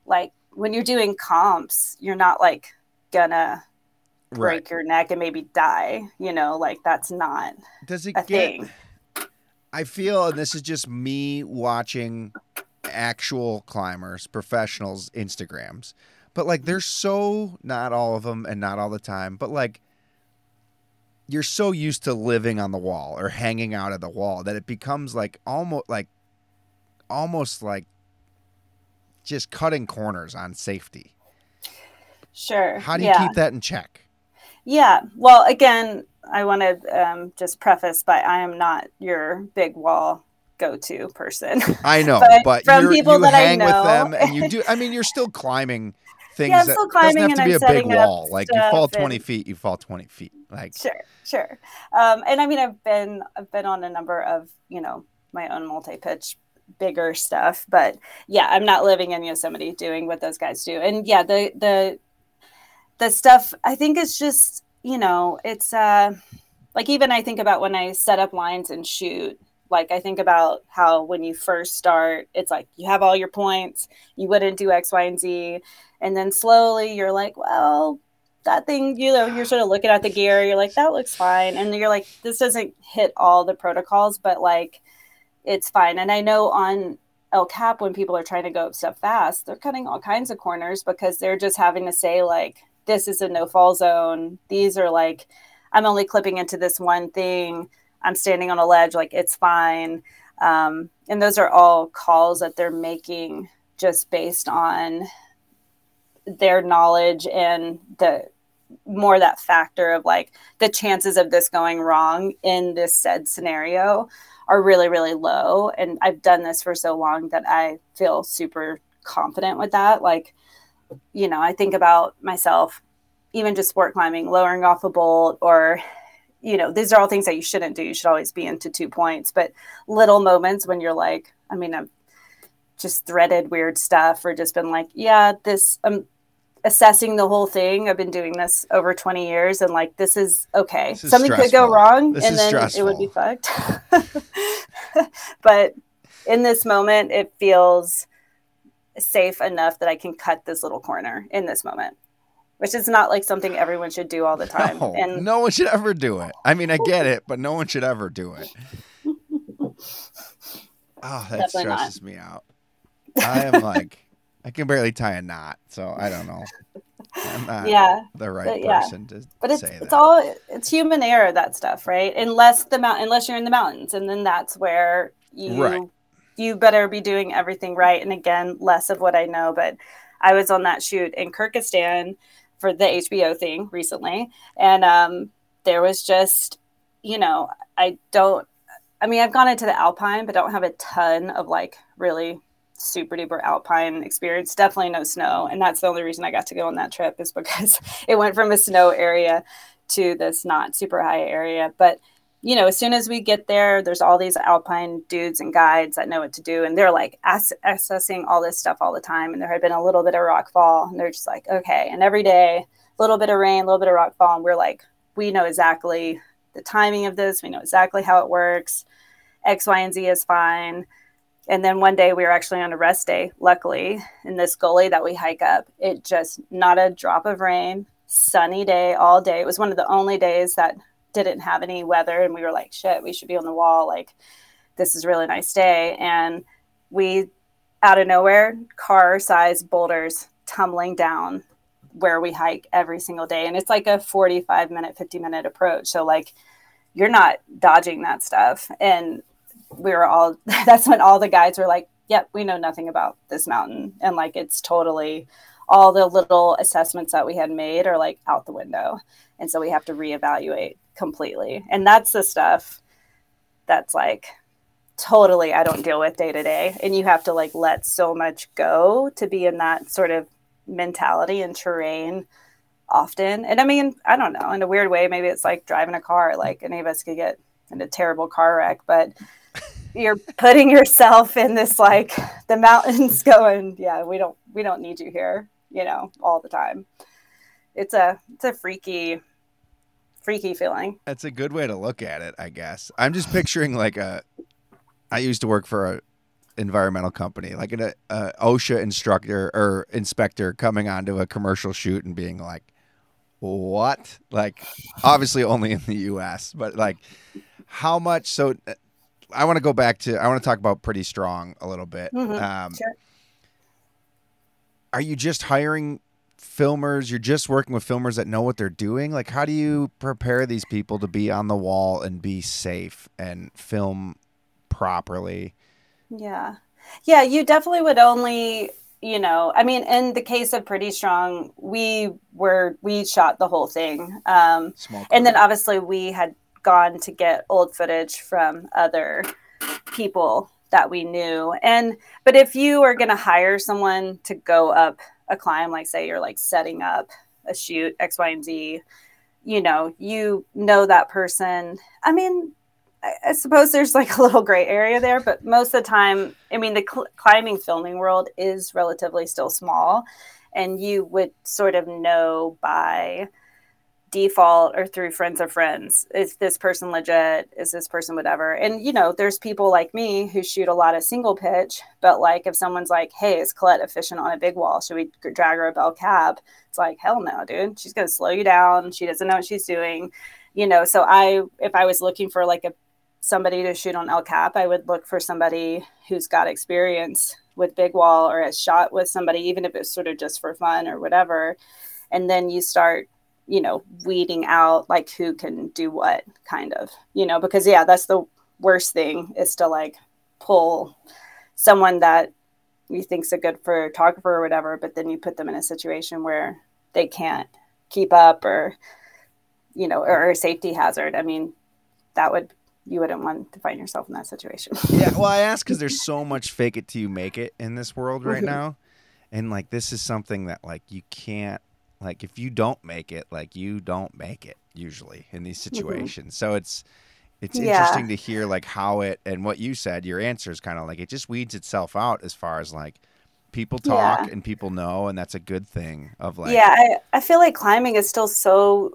like when you're doing comps, you're not like gonna break your neck and maybe die, you know, like that's not a thing. I feel, and this is just me watching actual climbers, professionals, Instagrams, but like, they're so, not all of them and not all the time, but like, you're so used to living on the wall or hanging out at the wall that it becomes like almost like just cutting corners on safety. Sure. How do you keep that in check? Yeah. Well, again, I want to just preface by I am not your big wall go-to person. I know, but from people that I know, with them and you do. I mean, you're still climbing things. Yeah, I'm still climbing, doesn't have to be a big wall. Like you fall 20 feet, you fall 20 feet. Like sure. And I mean, I've been on a number of my own multi-pitch bigger stuff, but yeah, I'm not living in Yosemite doing what those guys do. And yeah, the stuff I think is just it's like even I think about when I set up lines and shoot. Like I think about how when you first start, it's like you have all your points, you wouldn't do X, Y, and Z. And then slowly you're like, well, that thing, you're sort of looking at the gear. You're like, that looks fine. And you're like, this doesn't hit all the protocols, but like, it's fine. And I know on El Cap, when people are trying to go up stuff fast, they're cutting all kinds of corners because they're just having to say like, this is a no fall zone. These are like, I'm only clipping into this one thing. I'm standing on a ledge, like it's fine. And those are all calls that they're making just based on their knowledge and the more that factor of like the chances of this going wrong in this said scenario are really, really low. And I've done this for so long that I feel super confident with that. Like, I think about myself, even just sport climbing, lowering off a bolt or these are all things that you shouldn't do. You should always be into 2 points, but little moments when you're like, I mean, I've just threaded weird stuff or just been like, yeah, this, I'm assessing the whole thing. I've been doing this over 20 years and like, this is okay. This is something stressful. Could go wrong this and then stressful. It would be fucked. But in this moment, it feels safe enough that I can cut this little corner in this moment. Which is not like something everyone should do all the time. No, and no one should ever do it. I mean, I get it, but no one should ever do it. Oh, that definitely stresses me out. I am like, I can barely tie a knot, so I don't know. I'm not the right person to say that. But it's human error, that stuff, right? Unless you're in the mountains, and then that's where you better be doing everything right. And again, less of what I know, but I was on that shoot in Kyrgyzstan for the HBO thing recently. And there was just, I've gone into the Alpine, but don't have a ton of like really super duper Alpine experience. Definitely no snow. And that's the only reason I got to go on that trip is because it went from a snow area to this not super high area. But, as soon as we get there, there's all these Alpine dudes and guides that know what to do. And they're like assessing all this stuff all the time. And there had been a little bit of rock fall and they're just like, okay. And every day, a little bit of rain, a little bit of rock fall. And we're like, we know exactly the timing of this. We know exactly how it works. X, Y, and Z is fine. And then one day we were actually on a rest day, luckily, in this gully that we hike up. It just not a drop of rain, sunny day all day. It was one of the only days that didn't have any weather and we were like, shit, we should be on the wall. Like, this is a really nice day. And we, out of nowhere, car-sized boulders tumbling down where we hike every single day. And it's like a 45-minute, 50-minute approach. So like, you're not dodging that stuff. And we were all, that's when all the guides were like, yep, we know nothing about this mountain. And like, it's totally, all the little assessments that we had made are like out the window. And so we have to reevaluate completely. And that's the stuff that's like totally I don't deal with day to day. And you have to like let so much go to be in that sort of mentality and terrain often. And I mean, I don't know, in a weird way, maybe it's like driving a car, like any of us could get in a terrible car wreck, but you're putting yourself in this, like the mountains going, yeah, we don't need you here, all the time. It's a freaky feeling. That's a good way to look at it, I guess. I'm just picturing like I used to work for an environmental company, like an OSHA inspector coming onto a commercial shoot and being like, what? Like, obviously only in the US, but like how much? So I want to talk about Pretty Strong a little bit. Mm-hmm. Sure. Are you just hiring filmers? You're just working with filmers that know what they're doing? Like, how do you prepare these people to be on the wall and be safe and film properly? Yeah. Yeah, you definitely would only, you know, I mean, in the case of Pretty Strong, we shot the whole thing. And then obviously we had gone to get old footage from other people that we knew. But if you are going to hire someone to go up a climb, like say you're like setting up a shoot X, Y, and Z, you know that person. I mean, I suppose there's like a little gray area there, but most of the time, I mean, the climbing filming world is relatively still small, and you would sort of know by default or through friends of friends, is this person legit? Is this person whatever? And, there's people like me who shoot a lot of single pitch, but like if someone's like, hey, is Colette efficient on a big wall? Should we drag her up El Cap? It's like, hell no, dude. She's going to slow you down. She doesn't know what she's doing. So if I was looking for like somebody to shoot on El Cap, I would look for somebody who's got experience with big wall or has shot with somebody, even if it's sort of just for fun or whatever. And then you start, weeding out like who can do what kind of, because that's the worst thing, is to like pull someone that you think's a good photographer or whatever, but then you put them in a situation where they can't keep up or, or a safety hazard. I mean, you wouldn't want to find yourself in that situation. Yeah. Well, I ask because there's so much fake it till you make it in this world right now. And like, this is something that like, you can't, like, if you don't make it, like you don't make it usually in these situations. So it's interesting to hear like how it, and what you said, your answer is kind of like, it just weeds itself out as far as like people talk and people know, and that's a good thing of like. Yeah. I feel like climbing is still so,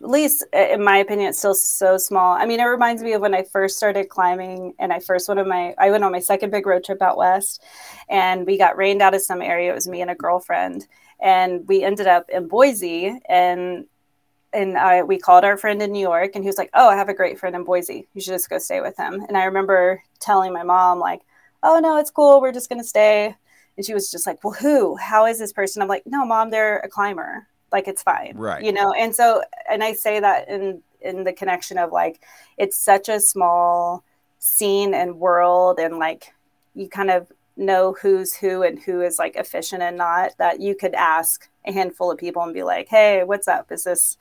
at least in my opinion, it's still so small. I mean, it reminds me of when I first started climbing, and I went on my second big road trip out west, and we got rained out of some area. It was me and a girlfriend, and we ended up in Boise, and we called our friend in New York, and he was like, oh, I have a great friend in Boise. You should just go stay with him. And I remember telling my mom like, oh no, it's cool. We're just going to stay. And she was just like, well, who? How is this person? I'm like, no, Mom, they're a climber. Like, it's fine. Right. And so, and I say that in the connection of like, it's such a small scene and world, and like, you kind of know who's who and who is like efficient and not, that you could ask a handful of people and be like, hey, what's up? Is this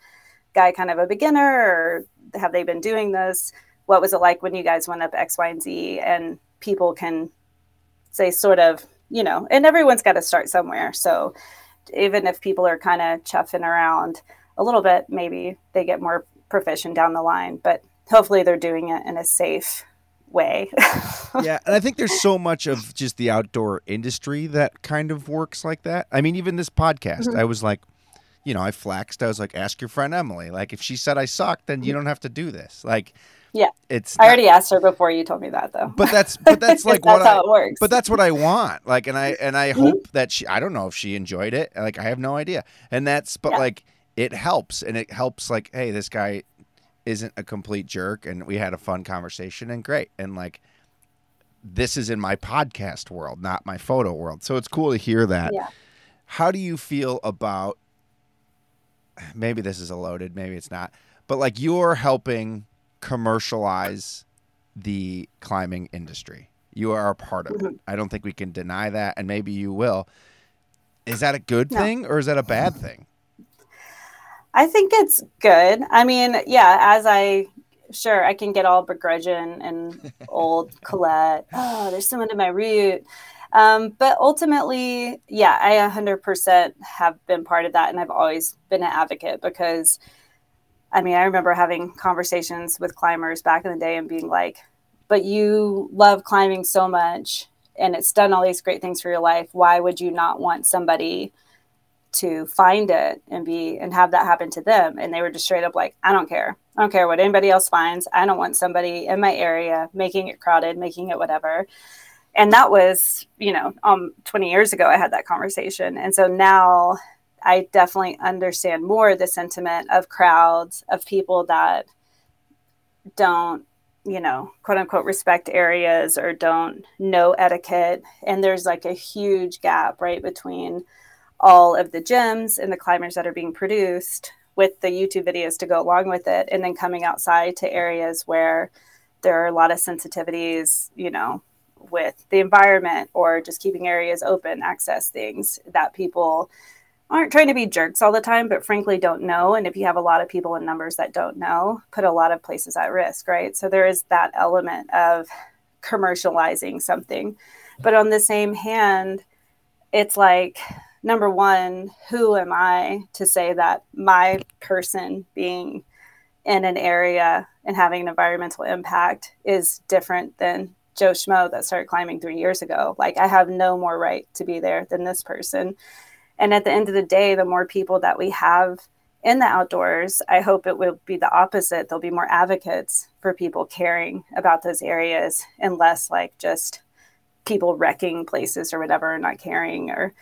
guy kind of a beginner, or have they been doing this? What was it like when you guys went up X, Y, and Z? And people can say sort of, and everyone's got to start somewhere. So even if people are kind of chuffing around a little bit, maybe they get more proficient down the line, but hopefully they're doing it in a safe way. Yeah. And I think there's so much of just the outdoor industry that kind of works like that. I mean, even this podcast, I was like, I flaxed. I was like, ask your friend Emily. Like, if she said I suck, then you don't have to do this. Like, yeah, I already asked her before you told me that, though. But that's like how it works. But that's what I want. Like, and I hope that she. I don't know if she enjoyed it. Like, I have no idea. And that's, but like, it helps, and it helps. Like, hey, this guy isn't a complete jerk, and we had a fun conversation, and great. And like, this is in my podcast world, not my photo world. So it's cool to hear that. Yeah. How do you feel about? Maybe this is a loaded. Maybe it's not. But like, you're helping commercialize the climbing industry. You are a part of it. I don't think we can deny that, and maybe you will. Is that a good thing, or is that a bad thing? I think it's good. I mean, I can get all begrudging and old Colette. Oh, there's someone in my route. But ultimately, I 100% have been part of that, and I've always been an advocate, because I mean, I remember having conversations with climbers back in the day and being like, but you love climbing so much, and it's done all these great things for your life. Why would you not want somebody to find it and have that happen to them? And they were just straight up like, I don't care. I don't care what anybody else finds. I don't want somebody in my area making it crowded, making it whatever. And that was, 20 years ago, I had that conversation. And so now I definitely understand more the sentiment of crowds, of people that don't, quote unquote, respect areas or don't know etiquette. And there's like a huge gap, right, between all of the gyms and the climbers that are being produced with the YouTube videos to go along with it, and then coming outside to areas where there are a lot of sensitivities, with the environment or just keeping areas open, access things that people aren't trying to be jerks all the time, but frankly don't know. And if you have a lot of people in numbers that don't know, put a lot of places at risk, right? So there is that element of commercializing something. But on the same hand, it's like, number one, who am I to say that my person being in an area and having an environmental impact is different than Joe Schmo that started climbing 3 years ago? Like, I have no more right to be there than this person. And at the end of the day, the more people that we have in the outdoors, I hope it will be the opposite. There'll be more advocates for people caring about those areas and less like just people wrecking places or whatever and not caring. Or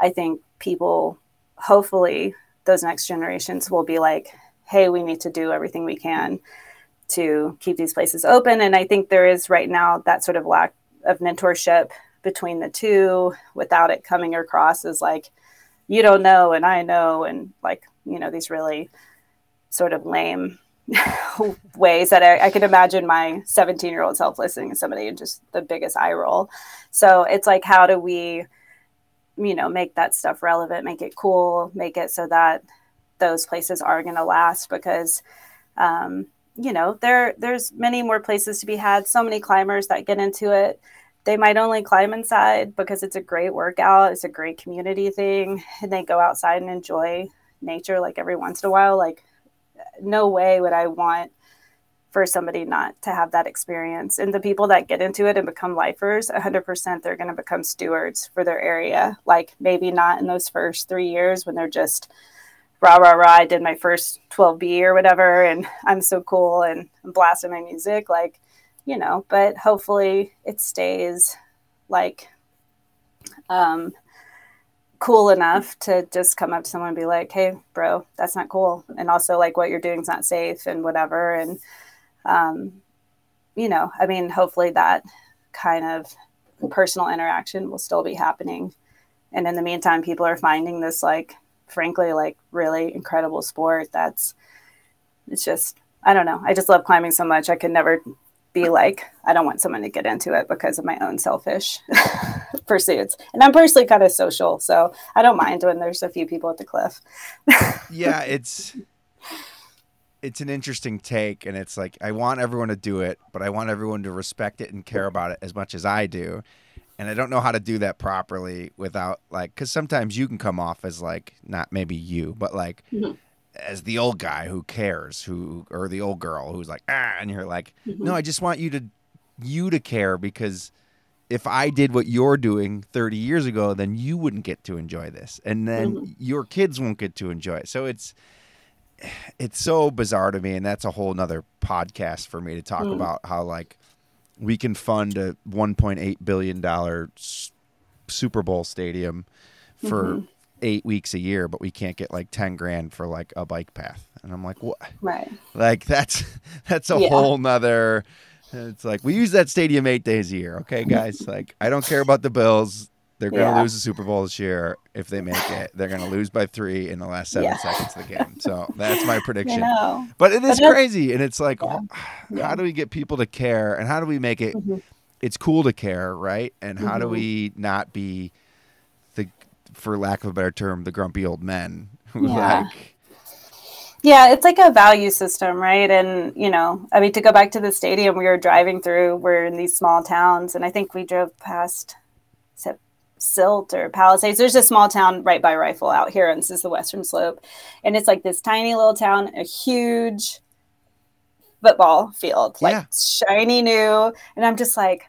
I think people, hopefully those next generations will be like, hey, we need to do everything we can to keep these places open. And I think there is right now that sort of lack of mentorship between the two without it coming across as like, you don't know, and I know, and like, you know, these really sort of lame ways that I could imagine my 17-year-old self listening to somebody and just the biggest eye roll. So it's like, how do we, you know, make that stuff relevant, make it cool, make it so that those places are going to last? Because, you know, there's many more places to be had, so many climbers that get into it. They might only climb inside because it's a great workout. It's a great community thing. And they go outside and enjoy nature like every once in a while. Like, no way would I want for somebody not to have that experience. And the people that get into it and become lifers, 100%, they're going to become stewards for their area. Like, maybe not in those first 3 years when they're just rah, I did my first 12B or whatever, and I'm so cool and I'm blasting my music. Like, you know, but hopefully it stays like cool enough to just come up to someone and be like, hey, bro, that's not cool. And also like what you're doing is not safe and whatever. And, you know, I mean, hopefully that kind of personal interaction will still be happening. And in the meantime, people are finding this, like, frankly, like really incredible sport. It's just, I don't know. I just love climbing so much. I could never be like, I don't want someone to get into it because of my own selfish pursuits. And I'm personally kind of social, so I don't mind when there's a few people at the cliff. Yeah, it's an interesting take. And it's like, I want everyone to do it, but I want everyone to respect it and care about it as much as I do. And I don't know how to do that properly without, like, because sometimes you can come off as like, not maybe you, but like, mm-hmm. as the old guy who cares, or the old girl who's like, ah, and you're like, mm-hmm. no, I just want you to care, because if I did what you're doing 30 years ago, then you wouldn't get to enjoy this. And then mm-hmm. your kids won't get to enjoy it. So it's so bizarre to me. And that's a whole nother podcast for me to talk mm-hmm. about how, like, we can fund a $1.8 billion Super Bowl stadium for mm-hmm. 8 weeks a year, but we can't get like 10 grand for like a bike path. And I'm like, what? Right. Like that's a whole nother, it's like, we use that stadium 8 days a year. Okay, guys. Like, I don't care about the Bills. They're going to lose the Super Bowl this year. If they make it, they're going to lose by 3 in the last 7 seconds of the game. So that's my prediction, you know. But it is crazy. And it's like, how do we get people to care, and how do we make it, mm-hmm. it's cool to care. Right. And how mm-hmm. do we not be, for lack of a better term, the grumpy old men who like, it's like a value system, right? And, you know, I mean, to go back to the stadium, we were driving through, we're in these small towns, and I think we drove past Silt or Palisades. There's a small town right by Rifle out here, and this is the Western Slope, and it's like this tiny little town, a huge football field, like shiny new, and I'm just like,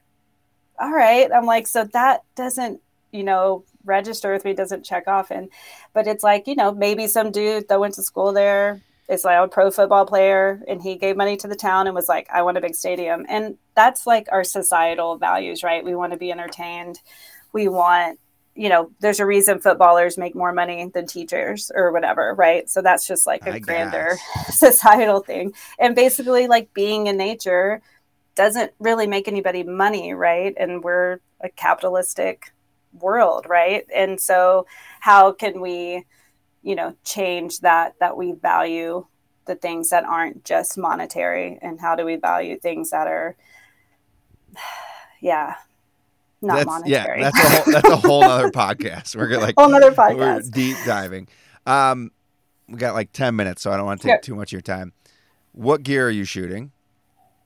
all right, I'm like, so that doesn't, you know, register with me, doesn't check off. And but it's like, you know, maybe some dude that went to school there is like a pro football player, and he gave money to the town and was like, I want a big stadium. And that's like our societal values, right? We want to be entertained. We want, you know, there's a reason footballers make more money than teachers or whatever, right? So that's just like a grander societal thing. And basically, like, being in nature doesn't really make anybody money, right? And we're a capitalistic world, right? And so how can we, you know, change that we value the things that aren't just monetary, and how do we value things that are not monetary. Yeah, that's a whole other podcast. We're like whole other podcast. We're deep diving. We got like 10 minutes, so I don't want to take too much of your time. What gear are you shooting?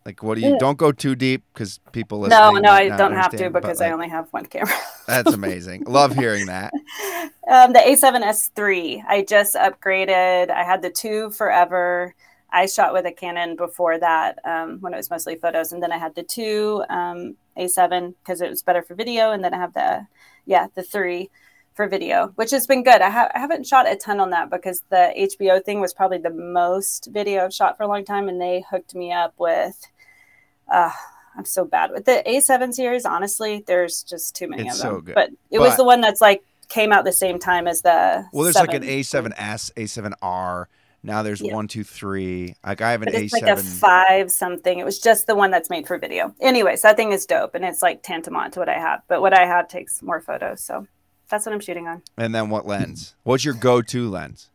Like, what do you? Don't go too deep because people listen. No, I don't have to because I only have one camera. That's amazing. Love hearing that. The A7S III. I just upgraded. I had the 2 forever. I shot with a Canon before that when it was mostly photos, and then I had the 2 A7 because it was better for video, and then I have the 3 for video, which has been good. I haven't shot a ton on that because the HBO thing was probably the most video I've shot for a long time, and they hooked me up with. I'm so bad with the A7 series. Honestly, there's just too many of them. So good. But it was the one that's like came out the same time as the. Well, there's 7. Like an A7S, A7R. Now there's 1, 2, 3. Like I have an A7. It's like a 5 something. It was just the one that's made for video. Anyways, that thing is dope, and it's like tantamount to what I have. But what I have takes more photos, so that's what I'm shooting on. And then what lens? What's your go-to lens?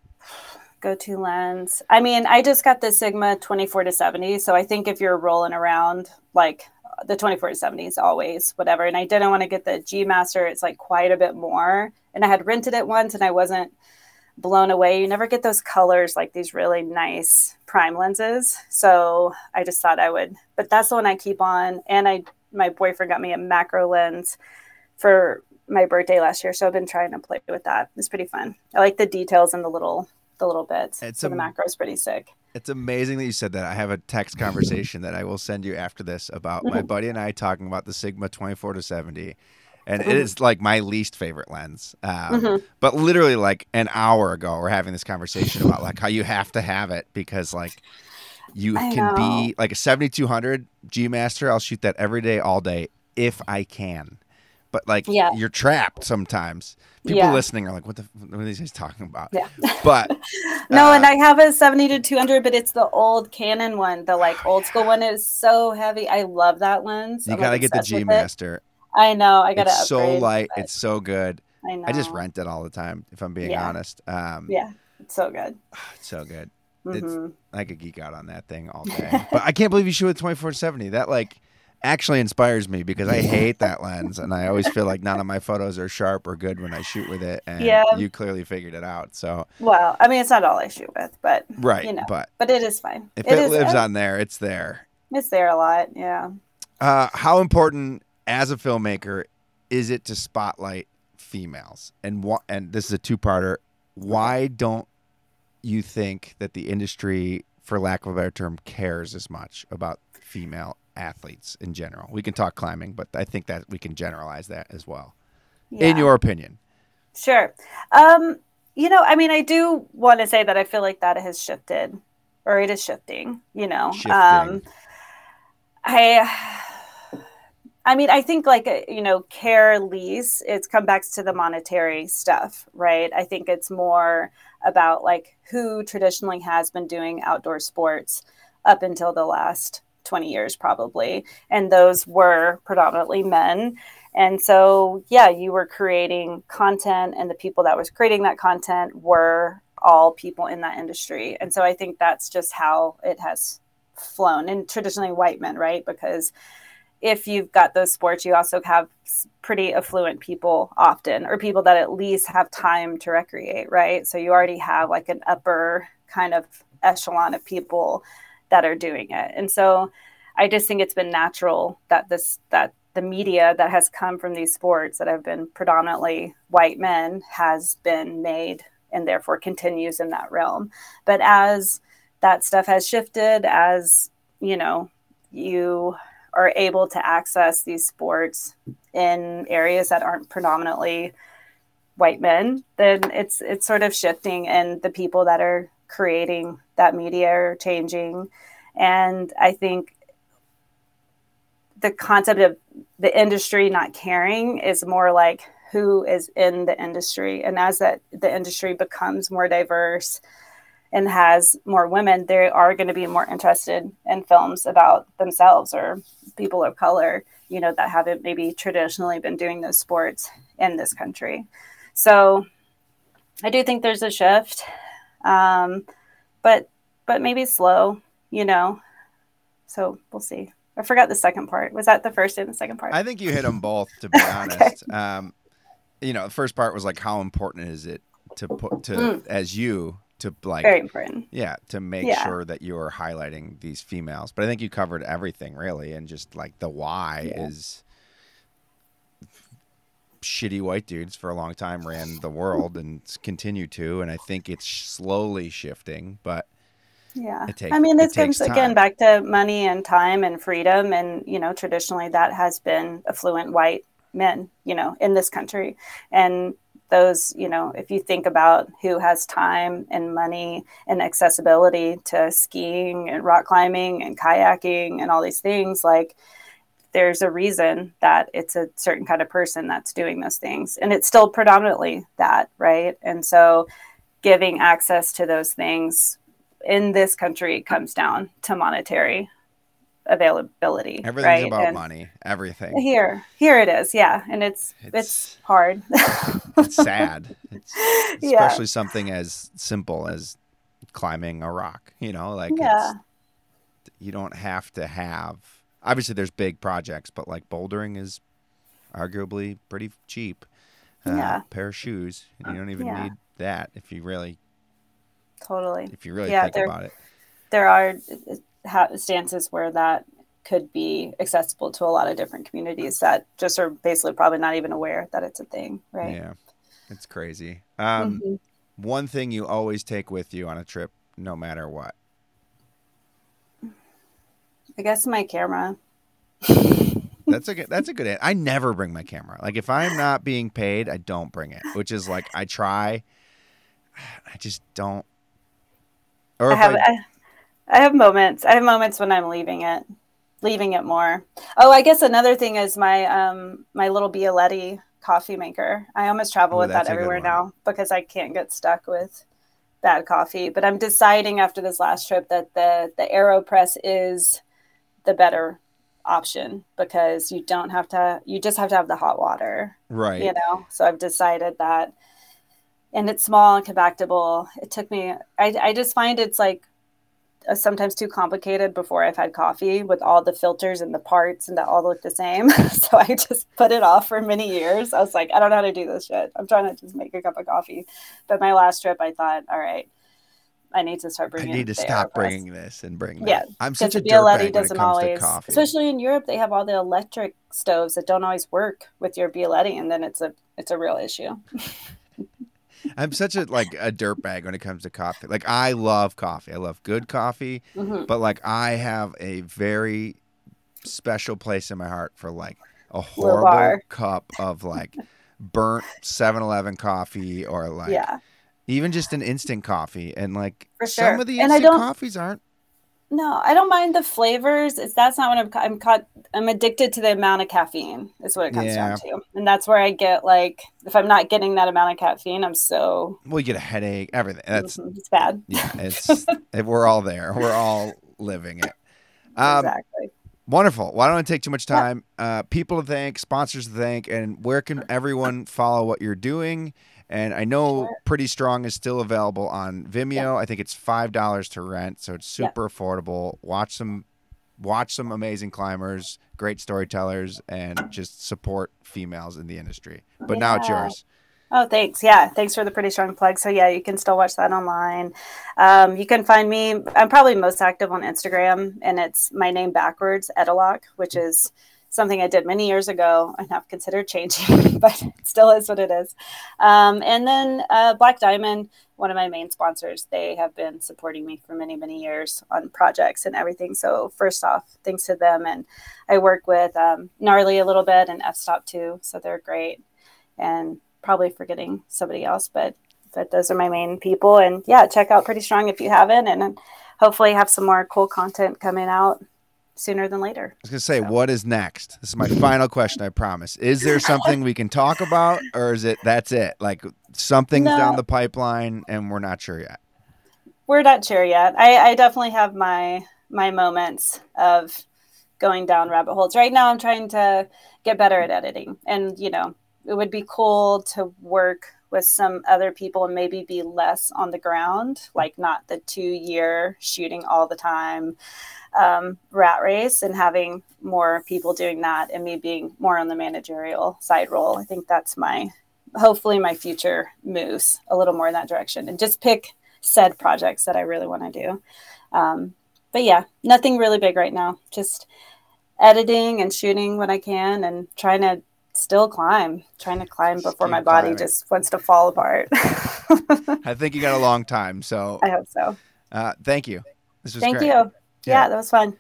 Go-to lens. I mean, I just got the Sigma 24-70. So I think if you're rolling around, like the 24-70 is always whatever. And I didn't want to get the G Master. It's like quite a bit more. And I had rented it once, and I wasn't blown away. You never get those colors, like these really nice prime lenses. So I just thought I would. But that's the one I keep on. And my boyfriend got me a macro lens for my birthday last year, so I've been trying to play with that. It's pretty fun. I like the details and the little bits. So the macro is pretty sick. It's amazing that you said that. I have a text conversation that I will send you after this about my buddy and I talking about the Sigma 24-70. And it is like my least favorite lens. But literally like an hour ago, we're having this conversation about like how you have to have it because like you can be like a 7200 G Master. I'll shoot that every day, all day if I can. But like you're trapped sometimes. People listening are like, what are these guys talking about? Yeah. But no, and I have a 70-200, but it's the old Canon one, the like old school one. It's so heavy. I love that lens. You gotta get the G Master. I know. I gotta. It's upgrade, so light. It's so good. I know. I just rent it all the time. If I'm being honest. It's so good. It's so good. Mm-hmm. I could geek out on that thing all day. But I can't believe you shoot with 24-70. That like actually inspires me because I hate that lens and I always feel like none of my photos are sharp or good when I shoot with it, and you clearly figured it out. So well, I mean, it's not all I shoot with, but right, you know, but it is fine. If it lives on there, it's there. It's there a lot, yeah. How important as a filmmaker is it to spotlight females? And and this is a two-parter. Why don't you think that the industry, for lack of a better term, cares as much about female athletes in general? We can talk climbing, but I think that we can generalize that as well. Yeah. In your opinion. Sure. You know, I mean, I do want to say that I feel like that has shifted, or it is shifting, you know. I mean, I think like, you know, care lease, it's come back to the monetary stuff, right? I think it's more about like who traditionally has been doing outdoor sports up until the last 20 years probably. And those were predominantly men. And so, yeah, you were creating content and the people that was creating that content were all people in that industry. And so I think that's just how it has flown, and traditionally white men, right? Because if you've got those sports, you also have pretty affluent people often, or people that at least have time to recreate, right? So you already have like an upper kind of echelon of people that are doing it. And so I just think it's been natural that the media that has come from these sports that have been predominantly white men has been made and therefore continues in that realm. But as that stuff has shifted, as, you know, you are able to access these sports in areas that aren't predominantly white men, then it's sort of shifting, and the people that are creating that media are changing. And I think the concept of the industry not caring is more like who is in the industry. And as the industry becomes more diverse and has more women, they are going to be more interested in films about themselves or people of color, you know, that haven't maybe traditionally been doing those sports in this country. So I do think there's a shift, but maybe slow, you know, so we'll see. I forgot the second part. Was that the first and the second part? I think you hit them both, to be honest. Okay. You know, the first part was like, how important is it to put to as you to like very important, to make sure that you are highlighting these females. But I think you covered everything really, and just like the why is shitty white dudes for a long time ran the world and continue to, and I think it's slowly shifting, but. Yeah. I mean, this comes again back to money and time and freedom. And, you know, traditionally that has been affluent white men, you know, in this country. And those, you know, if you think about who has time and money and accessibility to skiing and rock climbing and kayaking and all these things, like there's a reason that it's a certain kind of person that's doing those things. And it's still predominantly that, right? And so giving access to those things in this country comes down to monetary availability. Everything's right? about and money. Everything. Here it is. Yeah. And it's hard. It's sad. It's especially something as simple as climbing a rock, you know, like it's, you don't have to have, obviously there's big projects, but like bouldering is arguably pretty cheap. Pair of shoes. You don't even need that if you really think about it. There are stances where that could be accessible to a lot of different communities that just are basically probably not even aware that it's a thing, right? Yeah, it's crazy. One thing you always take with you on a trip, no matter what? I guess my camera. That's a good answer. I never bring my camera. Like if I'm not being paid, I don't bring it, which is like I try. I just don't. Or I have moments when I'm leaving it more. Oh, I guess another thing is my little Bialetti coffee maker. I almost travel with that everywhere now because I can't get stuck with bad coffee. But I'm deciding after this last trip that the AeroPress is the better option because you just have to have the hot water. Right. You know, so I've decided that. And it's small and compactable. It took me, I just find it's like sometimes too complicated before I've had coffee with all the filters and the parts and that all look the same. So I just put it off for many years. I was like, I don't know how to do this shit. I'm trying to just make a cup of coffee. But my last trip, I thought, all right, I need to start bringing. I need to stop bringing this and bring that. Yeah, I'm such a dirtbag when it comes to coffee. Especially in Europe, they have all the electric stoves that don't always work with your Bialetti, and then it's a real issue. I'm such a dirtbag when it comes to coffee. Like I love coffee. I love good coffee, but like I have a very special place in my heart for like a horrible cup of like burnt 7-Eleven coffee or like even just an instant coffee. And like some of the instant coffees aren't. No, I don't mind the flavors. That's not what I'm caught. I'm addicted to the amount of caffeine is what it comes down to. And that's where I get like, if I'm not getting that amount of caffeine, I'm so. Well, you get a headache, everything. That's it's bad. Yeah, it's, we're all there. We're all living it. Exactly. Wonderful. Well, I don't want to take too much time. People to thank, sponsors to thank, and where can everyone follow what you're doing? And I know Pretty Strong is still available on Vimeo. Yeah. I think it's $5 to rent, so it's super affordable. Watch some amazing climbers, great storytellers, and just support females in the industry. But now it's yours. Oh, thanks. Yeah. Thanks for the Pretty Strong plug. So you can still watch that online. You can find me. I'm probably most active on Instagram, and it's my name backwards, Edelok, which is something I did many years ago and have considered changing, but it still is what it is. And then Black Diamond, one of my main sponsors, they have been supporting me for many, many years on projects and everything. So first off, thanks to them. And I work with Gnarly a little bit and F-Stop too. So they're great. And probably forgetting somebody else, but those are my main people. And check out Pretty Strong if you haven't, and hopefully have some more cool content coming out sooner than later. I was going to say, what is next? This is my final question, I promise. Is there something we can talk about, or is it that's it? Like something's down the pipeline and we're not sure yet? We're not sure yet. I definitely have my moments of going down rabbit holes. Right now I'm trying to get better at editing, and, you know, it would be cool to work with some other people and maybe be less on the ground, like not the 2-year shooting all the time rat race, and having more people doing that and me being more on the managerial side role. I think that's my, hopefully my future moves a little more in that direction, and just pick said projects that I really want to do. But yeah, nothing really big right now, just editing and shooting when I can, and trying to still climb, before my body just wants to fall apart. I think you got a long time, so I hope so. Thank you. This was great. Thank you. Yeah, that was fun.